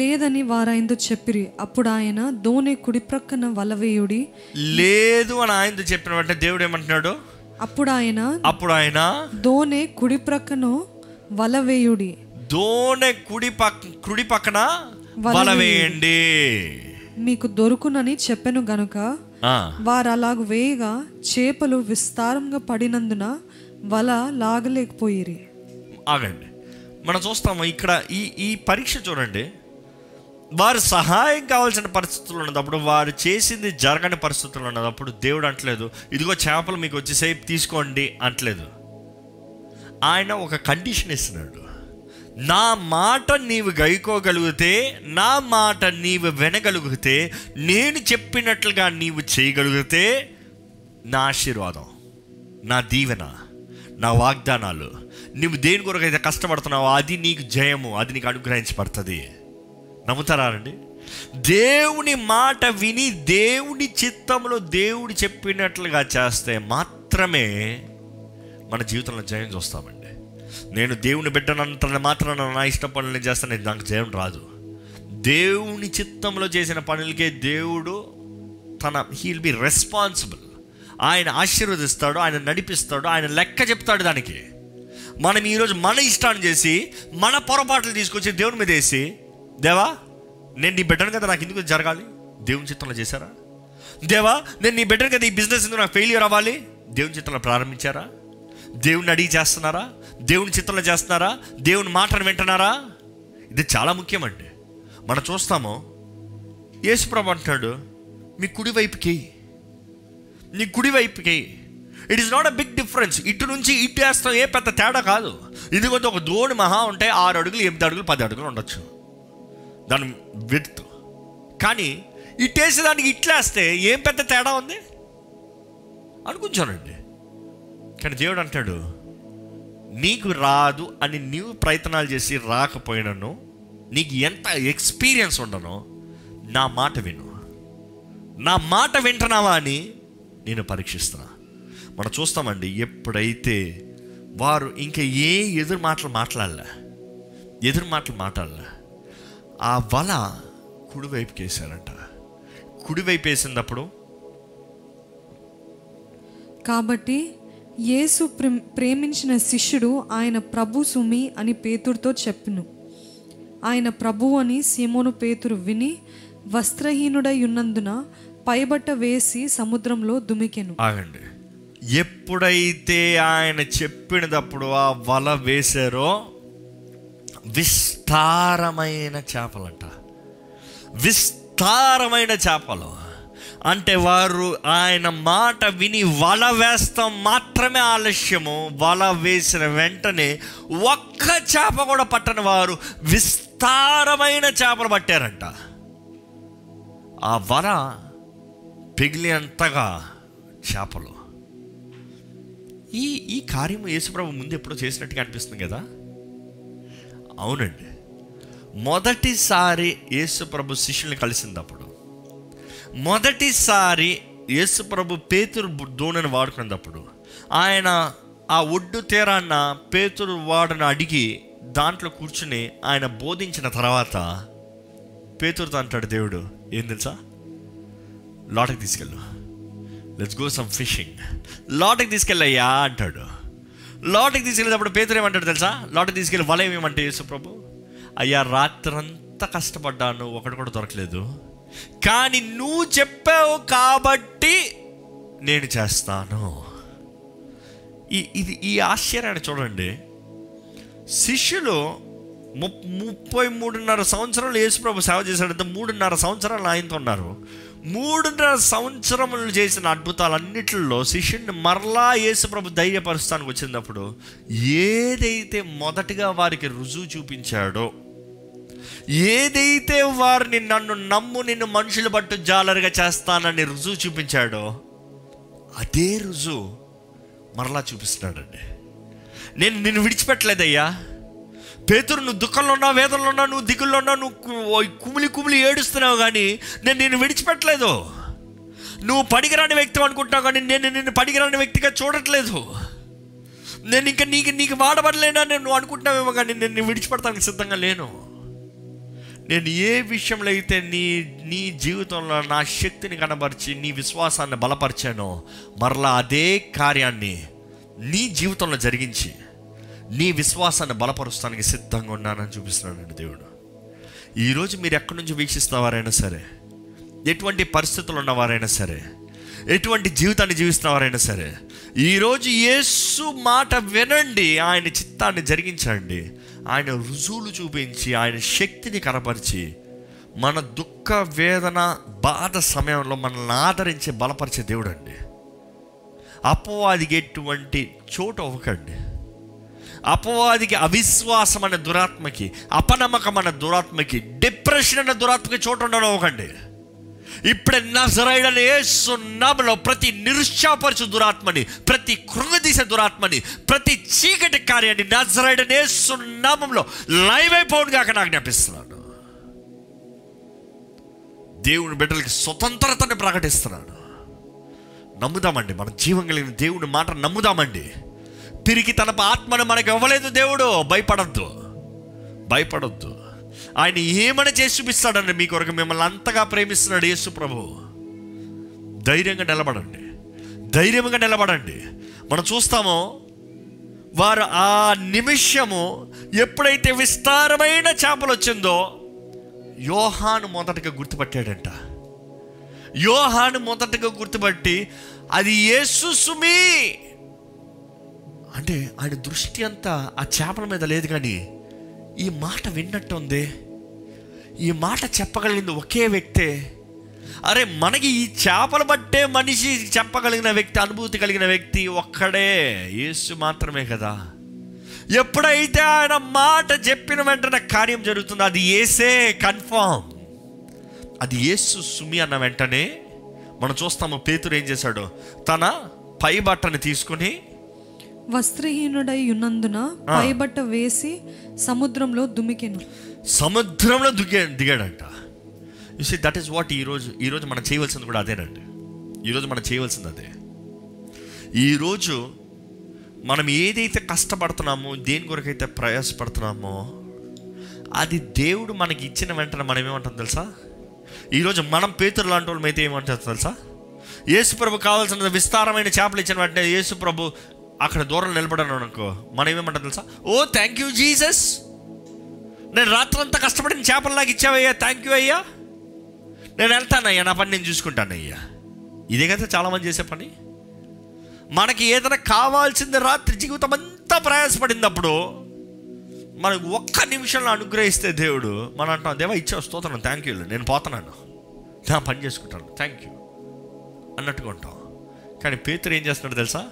లేదని వారాయనతో చెప్పిరి, అప్పుడు ఆయన దోణి కుడి ప్రక్కన వలవేయుడి. లేదు అని ఆయనతో చెప్పిన వెంటనే దేవుడు ఏమంటున్నాడు? అప్పుడు ఆయన దోణి కుడి ప్రక్కన వలవేయుడి, దోణి కుడి పక్కన వలవేయండి, మీకు దొరుకునని చెప్పెను గనుక వారు అలాగ వేయగా చేపలు విస్తారంగా పడినందున వల లాగలేకపోయిరి. ఆగండి, మనం చూస్తాము ఇక్కడ ఈ పరీక్ష చూడండి. వారు సహాయం కావాల్సిన పరిస్థితులు ఉన్నప్పుడు, వారు చేసింది జరగని పరిస్థితులు ఉన్నప్పుడు దేవుడు అంటలేదు ఇదిగో చేపలు మీకు వచ్చేసేపు తీసుకోండి అంటలేదు. ఆయన ఒక కండిషన్ ఇస్తున్నాడు, నా మాట నీవు గైకోగలిగితే, నా మాట నీవు వినగలిగితే, నేను చెప్పినట్లుగా నీవు చేయగలిగితే నా ఆశీర్వాదం, నా దీవెన, నా వాగ్దానాలు, నువ్వు దేని కొరకు అయితే కష్టపడుతున్నావు అది నీకు జయము, అది నీకు అనుగ్రహించబడుతుంది. నమ్ముతారా అండి? దేవుని మాట విని దేవుని చిత్తంలో దేవుడు చెప్పినట్లుగా చేస్తే మాత్రమే మన జీవితంలో జయం చూస్తామండి. నేను దేవుని బిడ్డనంత మాత్రం నా ఇష్ట పనులు నేను చేస్తాను, నాకు జయం రాదు. దేవుని చిత్తంలో చేసిన పనులకే దేవుడు హీ విల్ బి రెస్పాన్సిబుల్. ఆయన ఆశీర్వదిస్తాడు, ఆయన నడిపిస్తాడు, ఆయన లెక్క చెప్తాడు. దానికి మనం ఈరోజు మన ఇష్టాన్ని చేసి మన పొరపాట్లు తీసుకొచ్చి దేవుని మీద వేసి, దేవా నేను నీ బిడ్డను కదా, నాకు ఎందుకు జరగాలి, దేవుని చిత్తంలో చేశారా? దేవా నేను నీ బిడ్డను కదా, ఈ బిజినెస్ ఎందుకు నాకు ఫెయిల్యూర్ అవ్వాలి, దేవుని చిత్తంలో ప్రారంభించారా? దేవుని అడిగి చేస్తున్నారా? దేవుని చిత్తంలో చేస్తున్నారా? దేవుని మాటను వింటున్నారా? ఇది చాలా ముఖ్యమండి. మనం చూస్తాము యేసుప్రభు అంటున్నాడు మీ కుడివైపుకి, నీ కుడివైపుకి. It is not a big difference, ఇటు నుంచి ఇటు వేస్తాం, ఏ పెద్ద తేడా కాదు. ఎందుకంటే ఒక దోణి మహా ఉంటే 6 అడుగులు, 8 అడుగులు, 10 అడుగులు ఉండొచ్చు దాని విడ్త్. కానీ ఇట్టేసేదానికి ఇట్లేస్తే ఏం పెద్ద తేడా ఉంది అనుకుంటానండి. కానీ దేవుడు అంటాడు నీకు రాదు అని నీవు ప్రయత్నాలు చేసి రాకపోయినాను, నీకు ఎంత ఎక్స్పీరియన్స్ ఉండనో నా మాట విను, నా మాట వింటున్నావా అని నేను పరీక్షిస్తున్నా. మనం చూస్తామండి ఎప్పుడైతే వారు ఇంకా ఎదురు మాటలు మాట్లాడలే, ఆ వల కుడివైపుకి వేశారంట. కుడివైపు వేసినప్పుడు కాబట్టి యేసు ప్రేమించిన శిష్యుడు ఆయన ప్రభు సుమి అని పేతురుతో చెప్పెను. ఆయన ప్రభువు అని సీమోను పేతురు విని వస్త్రహీనుడై ఉన్నందున పైబట్ట వేసి సముద్రంలో దుమికెను. ఆగండి, ఎప్పుడైతే ఆయన చెప్పినప్పుడు ఆ వల వేశారో విస్తారమైన చేపలంట, విస్తారమైన చేపలు అంటే వారు ఆయన మాట విని వల వేస్తాం మాత్రమే ఆలస్యము, వల వేసిన వెంటనే ఒక్క చేప కూడా పట్టని వారు విస్తారమైన చేపలు పట్టారంట. ఆ వల పిగిలినంతగా చేపలు. ఈ కార్యము యేసుప్రభు ముందు ఎప్పుడో చేసినట్టుగా అనిపిస్తుంది కదా. అవునండి, మొదటిసారి యేసుప్రభు శిష్యుల్ని కలిసినప్పుడు, మొదటిసారి యేసుప్రభు పేతురు దోణిని వాడుకున్నప్పుడు ఆయన ఆ ఒడ్డు తీరాన్న పేతురు వాడని అడిగి దాంట్లో కూర్చుని ఆయన బోధించిన తర్వాత పేతురుతో అంటాడు దేవుడు, ఏం తెలుసా, లోటకి తీసుకెళ్ళు, లెట్స్ గో సమ్ ఫిషింగ్, లోటకి తీసుకెళ్ళయ్యా అంటాడు. లోటకి తీసుకెళ్ళేటప్పుడు పేతురు ఏమంటాడు తెలుసా, లోటకి తీసుకెళ్ళి వల ఏమంటే యేసుప్రభు, అయ్యా రాత్రంతా కష్టపడ్డాను, ఒకటి కూడా దొరకలేదు, కానీ నువ్వు చెప్పావు కాబట్టి నేను చేస్తాను. ఈ ఆశ్చర్యాన్ని చూడండి. శిష్యులు 33.5 సంవత్సరాలు యేసుప్రభు సేవ చేశాడంటే 3.5 సంవత్సరాలు ఆయనతో ఉన్నారు. 3.5 సంవత్సరములు చేసిన అద్భుతాలన్నిటిలో శిష్యుడిని మరలా యేసుప్రభు ధైర్యపరుస్తానికి వచ్చినప్పుడు ఏదైతే మొదటిగా వారికి రుజువు చూపించాడో, ఏదైతే వారిని నన్ను నమ్ము, నిన్ను మనుషులు పట్టు జాలరుగా చేస్తానని రుజువు చూపించాడో అదే రుజువు మరలా చూపిస్తున్నాడండి. నేను నిన్ను విడిచిపెట్టలేదయ్యా పేతురు, నువ్వు దుఃఖంలో ఉన్నావు, వేదనలో ఉన్నావు, నువ్వు దిగుల్లో ఉన్నావు, నువ్వు కుమిలి ఏడుస్తున్నావు, కానీ నేను నిన్ను విడిచిపెట్టలేదు. నువ్వు పడిగరాని వ్యక్తి అనుకుంటున్నావు, కానీ నేను నిన్ను పడిగరాని వ్యక్తిగా చూడట్లేదు. నేను ఇంకా నీకు వాడబడలేనా నువ్వు అనుకుంటున్నావేమో, కానీ నేను విడిచిపెడతానికి సిద్ధంగా లేను. నేను ఏ విషయంలో అయితే నీ జీవితంలో నా శక్తిని కనబరిచి నీ విశ్వాసాన్ని బలపరిచానో మరలా అదే కార్యాన్ని నీ జీవితంలో జరిగించి నీ విశ్వాసాన్ని బలపరుస్తానికి సిద్ధంగా ఉన్నానని చూపిస్తున్నానండి దేవుడు. ఈరోజు మీరు ఎక్కడి నుంచి వీక్షిస్తున్నవారైనా సరే, ఎటువంటి పరిస్థితులు ఉన్నవారైనా సరే, ఎటువంటి జీవితాన్ని జీవిస్తున్నవారైనా సరే, ఈరోజు యేసు మాట వినండి, ఆయన చిత్తాన్ని జరిగించండి, ఆయన రుజువులు చూపించి ఆయన శక్తిని కనపరిచి మన దుఃఖ వేదన బాధ సమయంలో మనల్ని ఆదరించి బలపరిచే దేవుడు అండి. అపవాదికి ఎటువంటి చోటు అవ్వకండి. అపవాదికి, అవిశ్వాసం అనే దురాత్మకి, అపనమ్మకం అనే దురాత్మకి, డిప్రెషన్ అనే దురాత్మకి చోటు ఉండడం అవ్వకండి. ఇప్పుడే నజరేయుడైన యేసు నామములో ప్రతి నిరుత్సాహపరచు దురాత్మని, ప్రతి కృంగదీసే దురాత్మని, ప్రతి చీకటి కార్యాన్ని నజరేయుడైన యేసు నామములో లైవ్ అయిపోవును గాక నాకు జ్ఞాపిస్తున్నాను. దేవుని బిడ్డలకి స్వతంత్రతను ప్రకటిస్తున్నాను. నమ్ముదామండి, మన జీవం కలిగిన దేవుని మాట నమ్ముదామండి. తిరిగి తన ఆత్మను మనకు ఇవ్వలేదు దేవుడు. భయపడద్దు, భయపడద్దు. ఆయన ఏమైనా చేసి చూపిస్తాడండి మీ కొరకు. మిమ్మల్ని అంతగా ప్రేమిస్తున్నాడు యేసు ప్రభువు. ధైర్యంగా నిలబడండి, ధైర్యంగా నిలబడండి. మనం చూస్తాము వారు ఆ నిమిషము ఎప్పుడైతే విస్తారమైన చేపలు వచ్చిందో యోహాను మొదటగా గుర్తుపట్టాడంట. యోహాను మొదటగా గుర్తుపట్టి అది యేసు సుమి అంటే ఆయన దృష్టి అంతా ఆ చేపల మీద లేదు, కానీ ఈ మాట విన్నట్టు ఉంది, ఈ మాట చెప్పగలిగింది ఒకే వ్యక్తే. అరే మనకి ఈ చేపలు పట్టే మనిషి చెప్పగలిగిన వ్యక్తి, అనుభూతి కలిగిన వ్యక్తి ఒక్కడే యేసు మాత్రమే కదా. ఎప్పుడైతే ఆయన మాట చెప్పిన వెంటనే కార్యం జరుగుతుందో అది యేసే కన్ఫర్మ్. అది యేసు సుమి అన్న వెంటనే మనం చూస్తాము పేతురు ఏం చేశాడు, తన పై బట్టను తీసుకుని వస్త్రహీనుడై ఉన్నందున పైబట్ట వేసి సముద్రంలో దుమికెను. సముద్రంలో దిగాడంట. You see that is what ఈరోజు మనం చేయవలసింది కూడా అదేనండి. ఈరోజు మనం చేయవలసింది అదే. ఈరోజు మనం ఏదైతే కష్టపడుతున్నామో, దేని కొరకైతే ప్రయాసపడుతున్నామో, అది దేవుడు మనకి ఇచ్చిన వెంటనే మనం ఏమంటాం తెలుసా? ఈరోజు మనం పేతురు లాంటి వాళ్ళమైతే ఏమంటాం తెలుసా? యేసుప్రభు కావాల్సిన విస్తారమైన చేపలు ఇచ్చిన వెంటనే యేసుప్రభు అక్కడ దూరం నిలబడాను అనుకో, మనం ఏమేమంటా తెలుసా, ఓ థ్యాంక్ యూ జీసస్, నేను రాత్రంతా కష్టపడి నేను చేపలలాగా ఇచ్చావయ్యా, థ్యాంక్ యూ అయ్యా, నేను వెళ్తానయ్యా, నా పని నేను చూసుకుంటానయ్యా. ఇదే కదా చాలామంది చేసే పని. మనకి ఏదైనా కావాల్సింది రాత్రి జీవితం అంతా ప్రయాసపడినప్పుడు మనకు ఒక్క నిమిషంలో అనుగ్రహిస్తే దేవుడు మనం అంటాం, దేవా ఇచ్చే స్తోత్రం, థ్యాంక్ యూలు, నేను పోతున్నాను, నా పని చేసుకుంటాను, థ్యాంక్ యూ అన్నట్టుగా ఉంటాం. కానీ పేతురు ఏం చేస్తున్నాడు తెలుసా,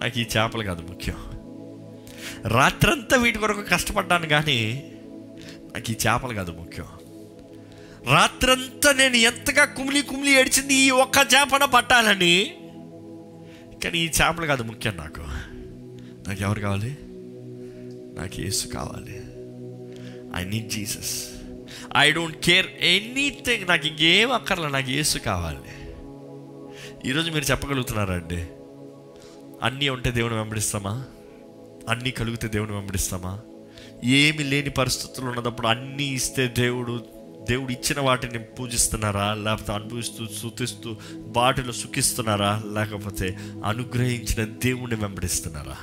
నాకు ఈ చేపలు కాదు ముఖ్యం, రాత్రంతా వీటి కొరకు కష్టపడ్డాను కానీ నాకు ఈ చేపలు కాదు ముఖ్యం, రాత్రంతా నేను ఎంతగా కుమిలి కుమిలి ఏడిచింది ఈ ఒక్క చేపన పట్టాలని, కానీ ఈ చేపలు కాదు ముఖ్యం, నాకు నాకు ఎవరు కావాలి, నాకు యేసు కావాలి, I need Jesus, I don't care anything, నాకు ఇంకేం అక్కర్లే, నాకు యేసు కావాలి. ఈరోజు మీరు చెప్పగలుగుతున్నారండి, అన్నీ ఉంటే దేవుని వెంబడిస్తామా, అన్నీ కలిగితే దేవుని వెంబడిస్తామా, ఏమి లేని పరిస్థితులు ఉన్నప్పుడు అన్నీ ఇస్తే దేవుడు ఇచ్చిన వాటిని పూజిస్తున్నారా, లేకపోతే అనుభవిస్తూ స్తుతిస్తూ వాటిలో సుఖిస్తున్నారా, లేకపోతే అనుగ్రహించిన దేవుణ్ణి వెంబడిస్తున్నారా?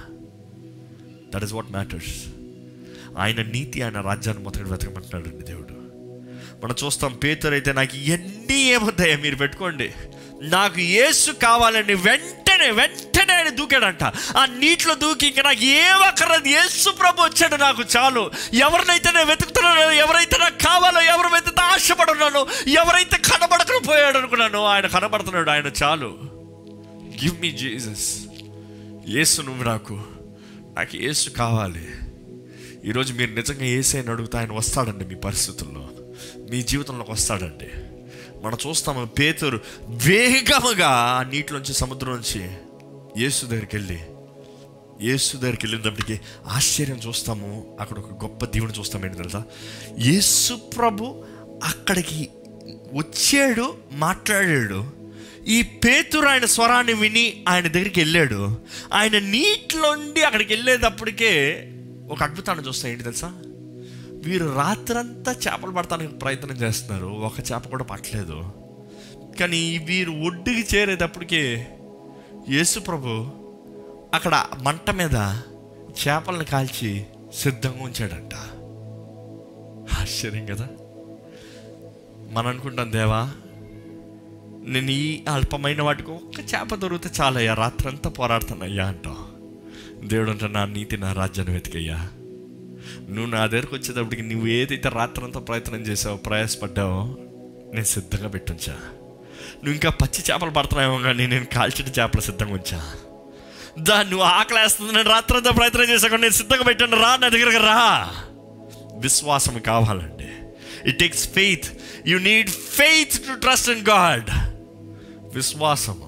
That is what matters. ఆయన నీతి, ఆయన రాజ్యాన్ని మొదటి వెతకమంటున్నాడండి దేవుడు. మనం చూస్తాం పేతురు అయితే నాకు ఇవన్నీ ఏమవుతాయో మీరు పెట్టుకోండి, నాకు యేసు కావాలని వెంటనే వెంటనే ఆయన దూకాడంట. ఆ నీటిలో దూకి ఇంకా నాకు ఏమక్కర్లేదు, యేసు ప్రభు వచ్చాడు నాకు చాలు, ఎవరినైతే నేను వెతుకుతున్నానో, ఎవరైతే నాకు కావాలో, ఎవరైతే ఆశపడున్నానో, ఎవరైతే కనబడకుండా పోయాడు అనుకున్నానో, ఆయన కనబడుతున్నాడు, ఆయన చాలు. గివ్ మీ జీసస్, యేసు నువ్వు నాకు, నాకు యేసు కావాలి. ఈరోజు మీరు నిజంగా యేసుని అడుగుతా ఆయన వస్తాడండి, మీ పరిస్థితుల్లో మీ జీవితంలోకి వస్తాడండి. మనం చూస్తాము పేతురు వేగముగా నీటిలోంచి సముద్రం నుంచి యేసు దగ్గరికి వెళ్ళి, యేసు దగ్గరికి వెళ్ళినప్పటికీ ఆశ్చర్యం చూస్తాము, అక్కడ ఒక గొప్ప దేవుని చూస్తాం. ఏంటి తెలుసా, యేసు ప్రభు అక్కడికి వచ్చాడు, మాట్లాడాడు, ఈ పేతురు ఆయన స్వరాన్ని విని ఆయన దగ్గరికి వెళ్ళాడు. ఆయన నీటిలోండి అక్కడికి వెళ్ళేటప్పటికే ఒక అద్భుతాన్ని చూస్తాం. ఏంటి తెలుసా, వీరు రాత్రంతా చేపలు పడటానికి ప్రయత్నం చేస్తున్నారు, ఒక చేప కూడా పట్టలేదు. కానీ వీరు ఒడ్డుకి చేరేటప్పటికే యేసు ప్రభు అక్కడ మంట మీద చేపలను కాల్చి సిద్ధంగా ఉంచాడంట. ఆశ్చర్యం కదా. మనం అనుకుంటాం, దేవా నేను ఈ అల్పమైన వాటికి ఒక్క చేప దొరికితే చాలయ్యా, రాత్రంతా పోరాడుతానయ్యా అంటాం. దేవుడు అంటే, నా నీతి, నా రాజ్యాన్ని వెతికయ్యా, నువ్వు నా దగ్గరకు వచ్చేటప్పటికి నువ్వు ఏదైతే రాత్రంతా ప్రయత్నం చేసావో, ప్రయాసపడ్డావో, నేను సిద్ధంగా పెట్టుంచా. నువ్వు ఇంకా పచ్చి చేపలు పడుతున్నాయేమో కానీ నేను కాల్చిన చేపలు సిద్ధంగా ఉంచా. దాన్ని నువ్వు ఆకలి వేస్తుంది, నేను రాత్రంతా ప్రయత్నం చేశాక నేను సిద్ధంగా పెట్టాను, రా నా దగ్గరకు రా. విశ్వాసం కావాలండి. It takes faith. You need faith to trust in God. విశ్వాసము,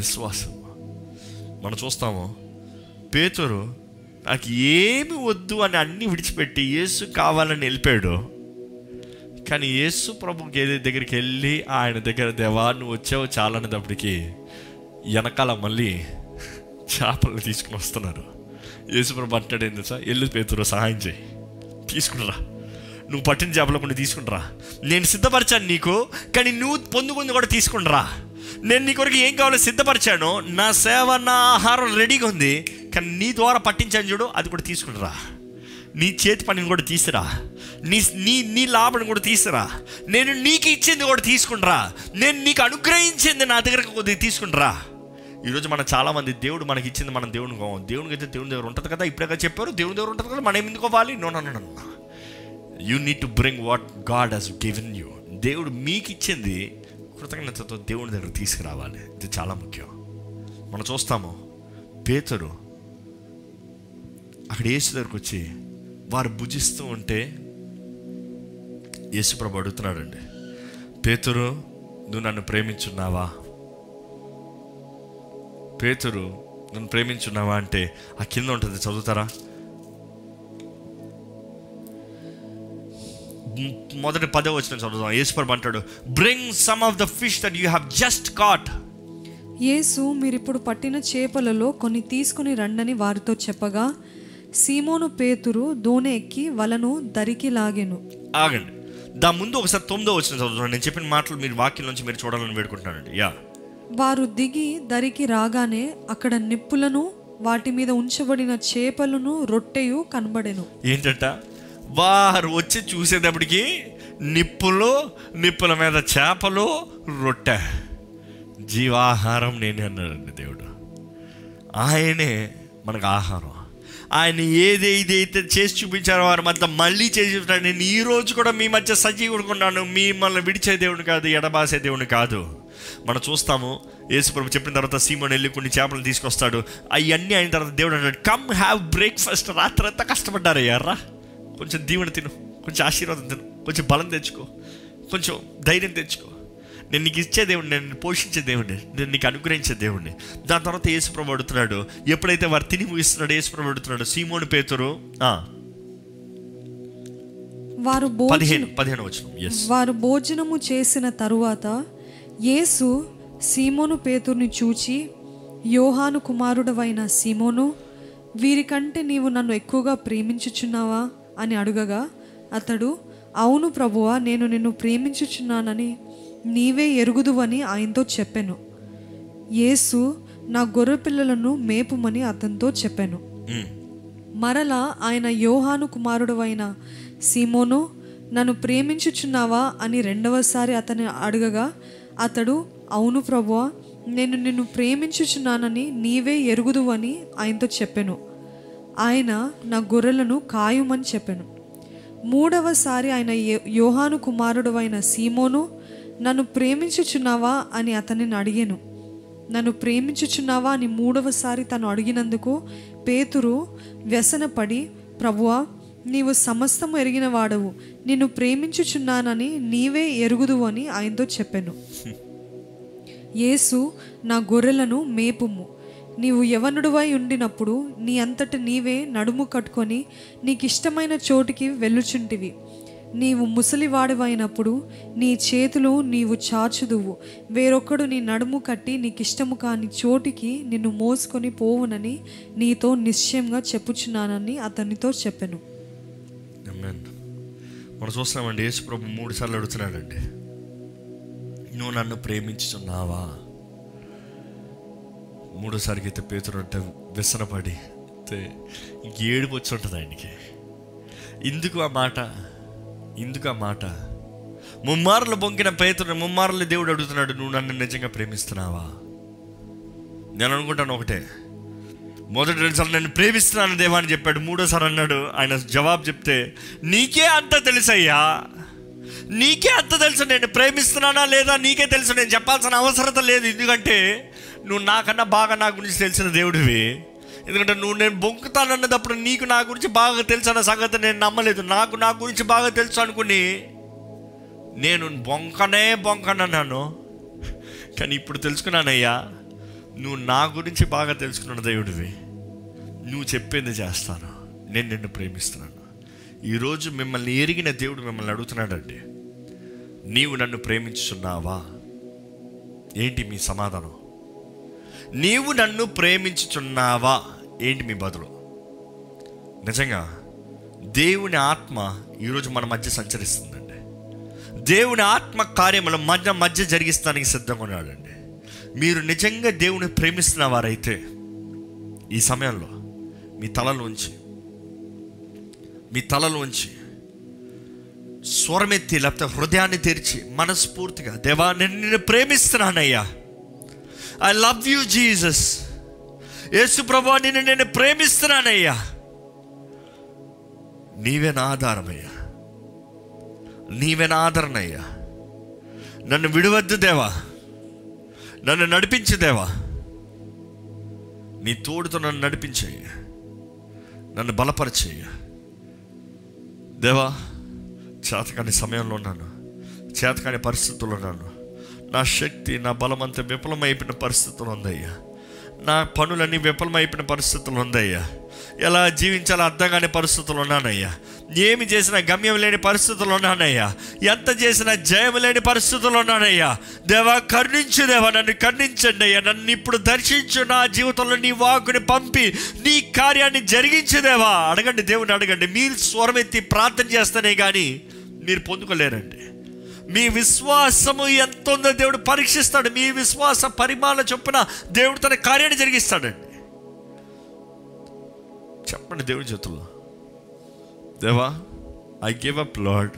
విశ్వాసము. మనం చూస్తాము పేతురు నాకు ఏమి వద్దు అని అన్నీ విడిచిపెట్టి యేసు కావాలని వెళ్ళిపోయాడు. కానీ యేసు ప్రభుకి ఏదైతే దగ్గరికి వెళ్ళి ఆయన దగ్గర, దేవా నువ్వు వచ్చావు చాలనేటప్పటికి వెనకాల మళ్ళీ చేపలు తీసుకుని వస్తున్నారు. యేసు ప్రభు అంటాడు, ఏంటి సార్, వెళ్ళి పేతురు సహాయం చేయి, తీసుకునిరా, నువ్వు పట్టిన చేపలు కొన్ని తీసుకునిరా, నేను సిద్ధపరిచాను నీకు, కానీ నువ్వు పొందుకుంది కూడా తీసుకునిరా, నేను నీ కొరకు ఏం కావాలో సిద్ధపరిచాను, నా సేవ నా ఆహారం రెడీగా ఉంది, కానీ నీ ద్వారా పట్టించాను చూడు, అది కూడా తీసుకునిరా, నీ చేతి పనిని కూడా తీసిరా, నీ నీ నీ లాభాన్ని కూడా తీసిరా, నేను నీకు ఇచ్చింది కూడా తీసుకునిరా, నేను నీకు అనుగ్రహించింది నా దగ్గరకు కొద్దిగా తీసుకునిరా. ఈరోజు మనం చాలామంది దేవుడు మనకి ఇచ్చింది మనం దేవుని కావం, దేవునికి అయితే దేవుని దగ్గర ఉంటుంది కదా, ఇప్పుడే చెప్పారు దేవుని దగ్గర ఉంటుంది కదా, మనం ఎందుకు అవ్వాలి? No. You need to bring what God has given you. దేవుడు మీకు ఇచ్చింది కృతజ్ఞతతో దేవుని దగ్గర తీసుకురావాలి, ఇది చాలా ముఖ్యం. మనం చూస్తాము పేతురు అక్కడ యేసు దగ్గరకు వచ్చి వారు భుజిస్తూ ఉంటే యేసు ప్రభు అడుగుతున్నాడండి, పేతురు నువ్వు నన్ను ప్రేమించున్నావా, పేతురు నన్ను ప్రేమించున్నావా అంటే, ఆ కింద ఉంటుంది చదువుతారా, మొదటి 10వ వచనం చదువుతాం. యేసు ప్రభు అంటాడు, bring some of the fish that you have just caught. Yesu మీరు ఇప్పుడు పట్టిన చేపలలో కొన్ని తీసుకుని రండని వారితో చెప్పగా సీమోను పేతురు దోణి ఎక్కి వలను దరికి లాగెను. ఆగండి, దా ముందు ఒకసారి 9వ వచనం చదువుతున్నాను, నేను చెప్పిన మాటలు మీరు వాక్యం నుంచి మీరు చూడాలని వేడుకుంటున్నానండి. యా వారు దిగి దరికి రాగానే అక్కడ నిప్పులను వాటి మీద ఉంచబడిన చేపలను రొట్టెయు కనబడెను. ఏంటంట, వారు వచ్చి చూసేటప్పటికి నిప్పుల మీద చేపలు, రొట్టె, జీవాహారం నేనే అన్నాడండి దేవుడు. ఆయనే మనకు ఆహారం. ఆయన ఏదైతే చేసి చూపించారో వారి మధ్య మళ్ళీ చేసి చూపించాడు. నేను ఈరోజు కూడా మీ మధ్య సజీవుడు కొన్నాను, మిమ్మల్ని విడిచే దేవుడు కాదు, ఎడబాసే దేవుడు కాదు. మనం చూస్తాము యేసుప్రభు చెప్పిన తర్వాత సీమోను వెళ్ళి కొన్ని చేపలు తీసుకొస్తాడు. అవన్నీ అయిన తర్వాత దేవుడు అన్నాడు, కమ్ హ్యావ్ బ్రేక్ఫాస్ట్. రాత్రి అంతా కష్టపడ్డారయ్యారా, కొంచెం దీవెన తిను, కొంచెం ఆశీర్వాదం తిను, కొంచెం బలం తెచ్చుకో, కొంచెం ధైర్యం తెచ్చుకో. నేను నీకు ఇచ్చే దేవుడిని, నేను పోషించే దేవుడిని, నేను నీకు అనుగ్రహించే దేవుడిని. దాని తర్వాత యేసుప్రభు అడుగుతున్నాడు, ఎప్పుడైతే వారు తిని ముగిస్తున్నాడు యేసుప్రభు అడుగుతున్నాడు, సీమోను పేతురు వారు భోజనము చేసిన తరువాత యేసు సీమోను పేతురుని చూచి, యోహాను కుమారుడవైన సీమోను, వీరికంటే నీవు నన్ను ఎక్కువగా ప్రేమించుచున్నావా అని అడుగగా, అతడు, అవును ప్రభువా, నేను నిన్ను ప్రేమించుచున్నానని నీవే ఎరుగుదువని ఆయనతో చెప్పాను. యేసు, నా గొర్రె పిల్లలను మేపుమని అతనితో చెప్పాను. మరలా ఆయన యోహాను కుమారుడవైన సీమోను, నన్ను ప్రేమించుచున్నావా అని రెండవసారి అతను అడగగా, అతడు, అవును ప్రభువా, నేను నిన్ను ప్రేమించుచున్నానని నీవే ఎరుగుదువని ఆయనతో చెప్పాను. ఆయన, నా గొర్రెలను కాయుమని చెప్పాను. మూడవసారి ఆయన యోహాను కుమారుడవైన సీమోను, నన్ను ప్రేమించుచున్నావా అని అతనిని అడిగాను. నన్ను ప్రేమించుచున్నావా అని మూడవసారి తను అడిగినందుకు పేతురు వ్యసనపడి, ప్రభువా, నీవు సమస్తము ఎరిగిన వాడవు, నిన్ను ప్రేమించుచున్నానని నీవే ఎరుగుదువు అని ఆయనతో చెప్పాను. యేసు, నా గొర్రెలను మేపుము. నీవు యవనుడువై ఉండినప్పుడు నీ అంతట నీవే నడుము కట్టుకొని నీకిష్టమైన చోటికి వెళ్ళుచుంటివి. నీవు ముసలివాడివైనప్పుడు నీ చేతులు నీవు చాచుదువు, వేరొక్కడు నీ నడుము కట్టి నీకిష్టము కాని చోటికి నిన్ను మోసుకొని పోవునని నీతో నిశ్చయంగా చెప్పుచున్నానని అతనితో చెప్పాను. మనం చూస్తున్నామండి, యేసుప్రభు 3 సార్లు అడుగుతున్నాడండి, నువ్వు నన్ను ప్రేమించుచున్నావా. 3వ సారికి అయితే పేతురు అంటే విసనపడి ఏడుపు వచ్చి ఉంటుంది ఆయనకి. ఇందుకు ఆ మాట ముమ్మార్లు బొంకిన పేతురు, ముమ్మార్లు దేవుడు అడుగుతున్నాడు, నువ్వు నన్ను నిజంగా ప్రేమిస్తున్నావా. నేను అనుకుంటాను ఒకటే, మొదటి 2 సార్లు నేను ప్రేమిస్తున్నాను దేవా అని చెప్పాడు. 3వసారి అన్నాడు. ఆయన జవాబు చెప్తే, నీకే అంత తెలుసయ్యా, నీకే అంత తెలుసు నేను ప్రేమిస్తున్నానా లేదా, నీకే తెలుసు, నేను చెప్పాల్సిన అవసరత లేదు. ఎందుకంటే నువ్వు నాకన్నా బాగా నా గురించి తెలిసిన దేవుడివి. ఎందుకంటే నువ్వు నేను బొంకుతానన్నప్పుడు నీకు నా గురించి బాగా తెలుసు అన్న సంగతి నేను నమ్మలేదు. నాకు నా గురించి బాగా తెలుసు అనుకుని నేను బొంకనన్నాను. కానీ ఇప్పుడు తెలుసుకున్నానయ్యా, నువ్వు నా గురించి బాగా తెలుసుకున్న దేవుడివి. నువ్వు చెప్పింది చేస్తాను, నేను నిన్ను ప్రేమిస్తున్నాను. ఈరోజు మిమ్మల్ని ఎరిగిన దేవుడు మిమ్మల్ని అడుగుతున్నాడండి, నీవు నన్ను ప్రేమించుచున్నావా. ఏంటి మీ సమాధానం? నీవు నన్ను ప్రేమించుచున్నావా, ఏంటి మీ బదులు? నిజంగా దేవుని ఆత్మ ఈరోజు మన మధ్య సంచరిస్తుందండి. దేవుని ఆత్మ కార్యములు మన మధ్య జరిగిస్తానికి సిద్ధంగా ఉన్నాడండి. మీరు నిజంగా దేవుని ప్రేమిస్తున్న వారైతే ఈ సమయంలో మీ తలలోంచి స్వరమెత్తి, లేకపోతే హృదయాన్ని తెరిచి మనస్ఫూర్తిగా, దేవా, నేను నిన్ను ప్రేమిస్తున్నానయ్యా, I love you Jesus. Yesu ప్రభువా, నిన్ను నేను ప్రేమిస్తున్నానయ్యా, నీవే నా ఆధారమయ్యా, నీవే నా ఆదరణయ్యా, నన్ను విడవద్దు దేవా, నన్ను నడిపించేదేవా, నీ తోడుతో నన్ను నడిపించేయ, నన్ను బలపరిచేయ దేవా. చేతకాని సమయంలో ఉన్నాను, చేతకాని పరిస్థితుల్లో ఉన్నాను, నా శక్తి నా బలం అంతా విఫలమైపోయిన పరిస్థితులు ఉందయ్యా, నా పనులన్నీ విఫలమైపోయిన పరిస్థితులు ఉందయ్యా, ఎలా జీవించాలో అర్థం కాని పరిస్థితులు ఉన్నానయ్యా, ఏమి చేసినా గమ్యం లేని పరిస్థితులు ఉన్నానయ్యా, ఎంత చేసినా జయం లేని పరిస్థితులు ఉన్నానయ్యా. దేవా కరుణించు దేవా, నన్ను కరుణించండి అయ్యా, నన్ను ఇప్పుడు దర్శించు, నా జీవితంలో నీ వాక్కుని పంపి నీ కార్యాన్ని జరిగించుదేవా. అడగండి, దేవుని అడగండి. మీరు స్వరమెత్తి ప్రార్థన చేస్తేనే కానీ మీరు పొందుకోలేరండి. మీ విశ్వాసము ఎంత ఉందో దేవుడు పరీక్షిస్తాడు. మీ విశ్వాస పరిమాణ చొప్పున దేవుడు తన కార్యాన్ని జరిగిస్తాడండి. చెప్పండి దేవుడి చేతుల్లో, దేవా ఐ గివ్ అప్ లార్డ్,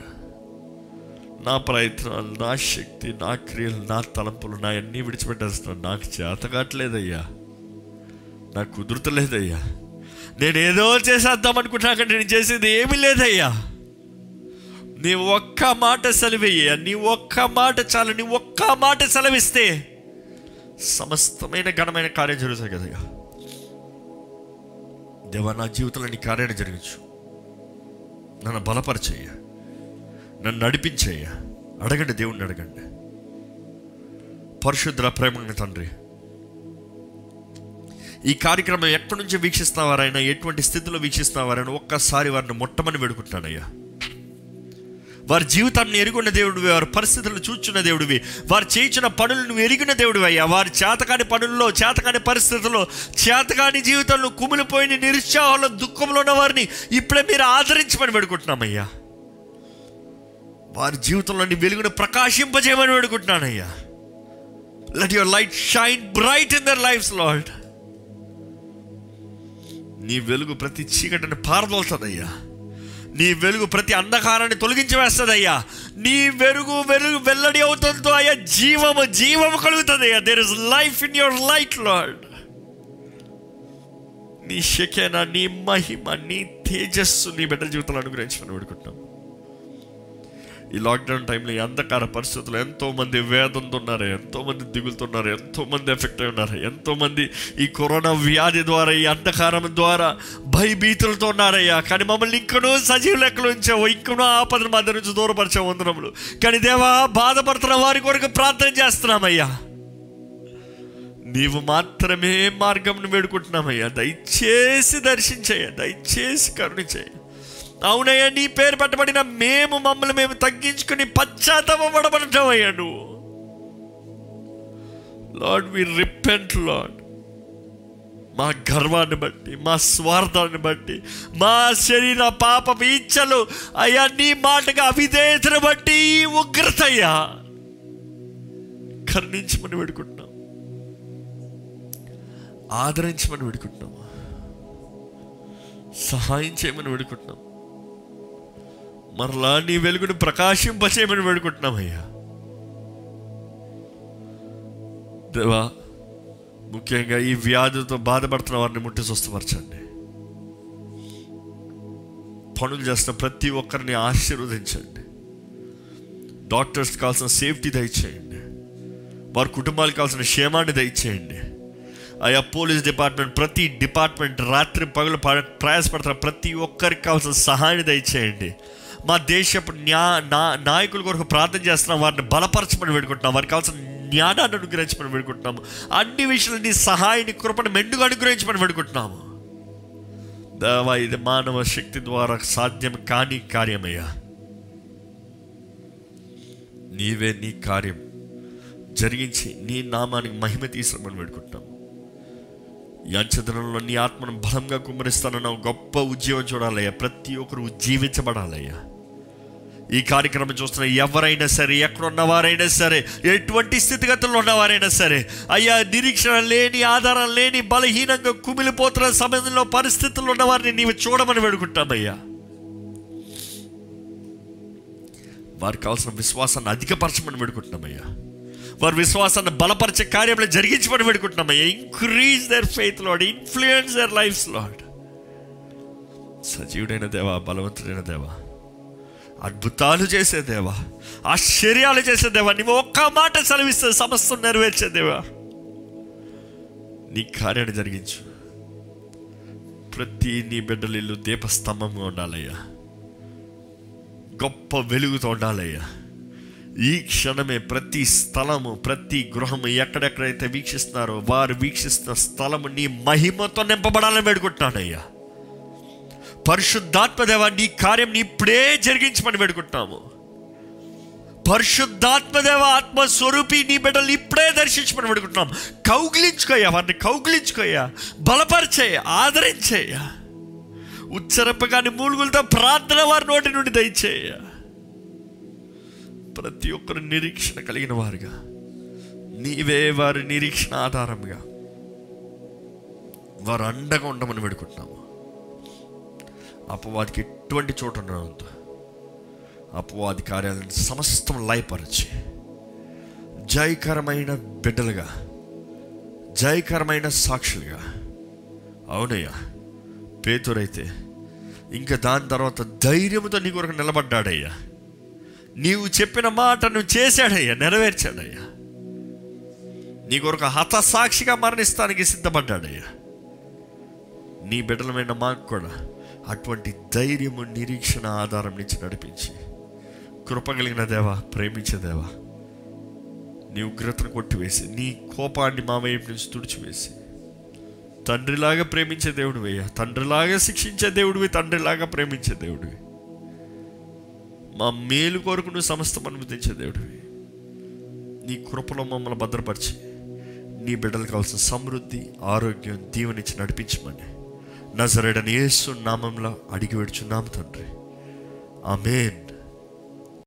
నా ప్రయత్నాలు, నా శక్తి, నా క్రియలు, నా తలంపులు, నా అన్నీ విడిచిపెట్టేస్తున్నాను. నాకు చేత కావట్లేదయ్యా, నాకు కుదురుతలేదయ్యా, నేనేదో చేసేద్దాం అనుకుంటున్నా, నేను చేసేది ఏమీ లేదయ్యా. నీ ఒక్క మాట సెలవయ్యా, నీ ఒక్క మాట చాలు, నీ ఒక్క మాట సెలవిస్తే సమస్తమైన ఘనమైన కార్యం జరుగుతాయి కదయ్యా. దేవా నా జీవితంలో నీ కార్యాన్ని జరగచ్చు, నన్ను బలపరచయ్యా, నన్ను నడిపించయ్యా. అడగండి, దేవుణ్ణి అడగండి. పరిశుద్ధుల ప్రేమ తండ్రి, ఈ కార్యక్రమం ఎక్కడి నుంచి వీక్షిస్తావారైనా, ఎటువంటి స్థితిలో వీక్షిస్తావారైనా ఒక్కసారి వారిని మొట్టమని వేడుకుంటున్నానయ్యా. వారి జీవితాన్ని ఎరుగున్న దేవుడివి, వారి పరిస్థితులను చూచున్న దేవుడివి, వారు చేయించిన పనులను ఎరిగిన దేవుడివి అయ్యా. వారి చేతకాని పనుల్లో, చేతకాని పరిస్థితుల్లో, చేతకాని జీవితంలో కుమిలిపోయిన నిరుత్సాహంలో, దుఃఖంలో ఉన్న వారిని ఇప్పుడే మీరు ఆదరించమని వేడుకుంటున్నామయ్యా. వారి జీవితంలోని వెలుగును ప్రకాశింపజేయమని వేడుకుంటున్నానయ్యా. Let your light shine bright in their lives Lord. నీ వెలుగు ప్రతి చీకటిని పారదోలుతుందయ్యా. నీ వెలుగు ప్రతి అంధకారాన్ని తొలగించి వేస్తుందయ్యా. నీ వెలుగు వెల్లడి అవుతుందో అయ్యా, జీవము కలుగుతుందయ్యా. There is life in your light Lord. నీ శకేనా, నీ మహిమ, నీ తేజస్సు నీ బిడ్డ జీవితంలో అనుగ్రహించమని వేడుకుంటున్నాం. ఈ లాక్డౌన్ టైంలో ఈ అంధకార పరిస్థితులు ఎంతోమంది వేదంతో ఉన్నారు, ఎంతోమంది దిగులుతున్నారు, ఎంతోమంది ఎఫెక్ట్ అయి ఉన్నారు, ఎంతోమంది ఈ కరోనా వ్యాధి ద్వారా, ఈ అంధకారం ద్వారా భయభీతులతో ఉన్నారయ్యా. కానీ మమ్మల్ని ఇంకనూ సజీవ లెక్కలు ఉంచావు, ఇంకనూ ఆపదను మా దగ్గర నుంచి దూరపరిచే వందనములు. కానీ దేవా బాధపడుతున్న వారి కొరకు ప్రార్థన చేస్తున్నామయ్యా. నీవు మాత్రమే మార్గంను వేడుకుంటున్నామయ్యా. దయచేసి దర్శించయ్యా, దయచేసి కరుణించయ్యా. అవునయ్యా, నీ పేరు పెట్టబడిన మేము మమ్మల్ని మేము తగ్గించుకుని పశ్చాత్తాపపడబడ్డామయ్యా. నువ్వు లార్డ్ వి రిపెంట్ లార్డ్. మా గర్వాన్ని బట్టి, మా స్వార్థాన్ని బట్టి, మా శరీర పాపపు ఇచ్చలు అయ్యా, నీ మాటగా అవిధేయతను బట్టి ఉగ్రత అయ్యా, కరుణించమని వేడుకుంటున్నాం, ఆదరించమని వేడుకుంటున్నాం, సహాయం చేయమని వేడుకుంటున్నాం. మరలా నీ వెలుగును ప్రకాశింపచేయమని వేడుకుంటున్నామయ్యా. దేవా ముఖ్యంగా ఈ వ్యాధితో బాధపడుతున్న వారిని ముట్టి స్వస్థపరచండి. పనులు చేస్తున్న ప్రతి ఒక్కరిని ఆశీర్వదించండి. డాక్టర్స్ కావాల్సిన సేఫ్టీ దయచేయండి, వారి కుటుంబాలకు కావాల్సిన క్షేమాన్ని దయచేయండి అయ్యా. పోలీస్ డిపార్ట్మెంట్, ప్రతి డిపార్ట్మెంట్ రాత్రి పగలు ప్రయాసపడుతున్న ప్రతి ఒక్కరికి కావాల్సిన సహాయాన్ని దయచేయండి. మా దేశపు నాయకుల కొరకు ప్రార్థన చేస్తున్నాం, వారిని బలపరచమని వేడుకుంటున్నాం, వారికి కావాల్సిన జ్ఞానాన్ని అనుగ్రహించమని వేడుకుంటున్నాము. అన్ని విషయాలు నీ సహాయాన్ని, కృపను మెండుగా అనుగ్రహించమని వేడుకుంటున్నాము. దేవా ఇది మానవ శక్తి ద్వారా సాధ్యం కాని కార్యమయ్యా. నీవే నీ కార్యం జరిగించి నీ నామానికి మహిమ తీసుకురమని వేడుకుంటున్నాము. యాంచదనంలో నీ ఆత్మను బలంగా కుమ్మరిస్తానన్న గొప్ప ఉద్యోగం చూడాలయ్యా. ప్రతి ఒక్కరు ఉజ్జీవించబడాలయ్యా. ఈ కార్యక్రమం చూస్తున్న ఎవరైనా సరే, ఎక్కడున్నవారైనా సరే, ఎటువంటి స్థితిగతుల్లో ఉన్నవారైనా సరే అయ్యా, నిరీక్షణ లేని, ఆధారం లేని, బలహీనంగా కుమిలిపోతున్న సమయంలో పరిస్థితుల్లో ఉన్నవారిని నీవు చూడమని వేడుకుంటామయ్యా. వారికి కావాల్సిన విశ్వాసాన్ని అధికపరచమని వేడుకుంటున్నామయ్యా. వారి విశ్వాసాన్ని బలపరిచే కార్యంలో జరిగించమని వేడుకుంటున్నామయ్యా. Increase their faith Lord, influence their lives Lord. సజీవుడైన దేవా, బలవంతుడైన దేవా, అద్భుతాలు చేసే దేవా, ఆశ్చర్యాలు చేసే దేవా, నీవు ఒక్క మాట సెలవిస్తే సమస్తం నెరవేర్చే దేవా, నీ కార్యాన్ని జరిగించు. ప్రతి నీ బిడ్డల ఇల్లు దీపస్తంభంగా ఉండాలయ్యా, గొప్ప వెలుగుతో ఉండాలయ్యా. ఈ క్షణమే ప్రతి స్థలము, ప్రతి గృహము, ఎక్కడెక్కడైతే వీక్షిస్తున్నారో వారు వీక్షిస్తున్న స్థలము నీ మహిమతో నింపబడాలని వేడుకుంటున్నానయ్యా. పరిశుద్ధాత్మదేవా నీ కార్యం ఇప్పుడే జరిగించమని వేడుకుంటున్నాము. పరిశుద్ధాత్మదేవా ఆత్మస్వరూపి నీ బిడ్డలు ఇప్పుడే దర్శించమని వేడుకుంటున్నాము. కౌగిలించుకోయ్యా, వారిని కౌగిలించుకోయ్యా, బలపరిచేయ, ఆదరించేయ. ఉచ్చరింపగాని మూలుగులతో ప్రార్థన వారి నోటి నుండి దయచేయ. ప్రతి ఒక్కరు నిరీక్షణ కలిగిన వారుగా, నీవే వారి నిరీక్షణ ఆధారంగా వారు అండగా ఉండమని వేడుకుంటున్నాము. అపవాదికి ఎటువంటి చోటు ఉండడంతో అపవాది కార్యాలను సమస్తం లయపరిచి జయకరమైన బిడ్డలుగా, జయకరమైన సాక్షులుగా. అవునయ్యా, పేతురైతే ఇంకా దాని తర్వాత ధైర్యంతో నీ కొరకు నిలబడ్డాడయ్యా, నీవు చెప్పిన మాట నువ్వు చేశాడయ్యా, నెరవేర్చాడయ్యా, నీ కొరకు హతసాక్షిగా మరణిస్తానికి సిద్ధపడ్డాడయ్యా. నీ బిడ్డలమైన మాకు కూడా అటువంటి ధైర్యము, నిరీక్షణ ఆధారం నుంచి నడిపించి, కృపగలిగిన దేవా, ప్రేమించేదేవా, నీ ఉగ్రతను కొట్టివేసి, నీ కోపాన్ని మా వైపు నుంచి తుడిచివేసి, తండ్రిలాగా ప్రేమించే దేవుడివి, తండ్రిలాగా శిక్షించే దేవుడివి, తండ్రిలాగా ప్రేమించే దేవుడివి, మా మేలు కొరకు నువ్వు సమస్తం అనుమతించే దేవుడివి. నీ కృపలో మమ్మల్ని భద్రపరిచి, నీ బిడ్డలకు కావాల్సిన సమృద్ధి, ఆరోగ్యం, దీవెనిచ్చి నడిపించమని నజరేయుడైన యేసు నామములో అడిగి వేడుచున్నాము తండ్రి. ఆమేన్.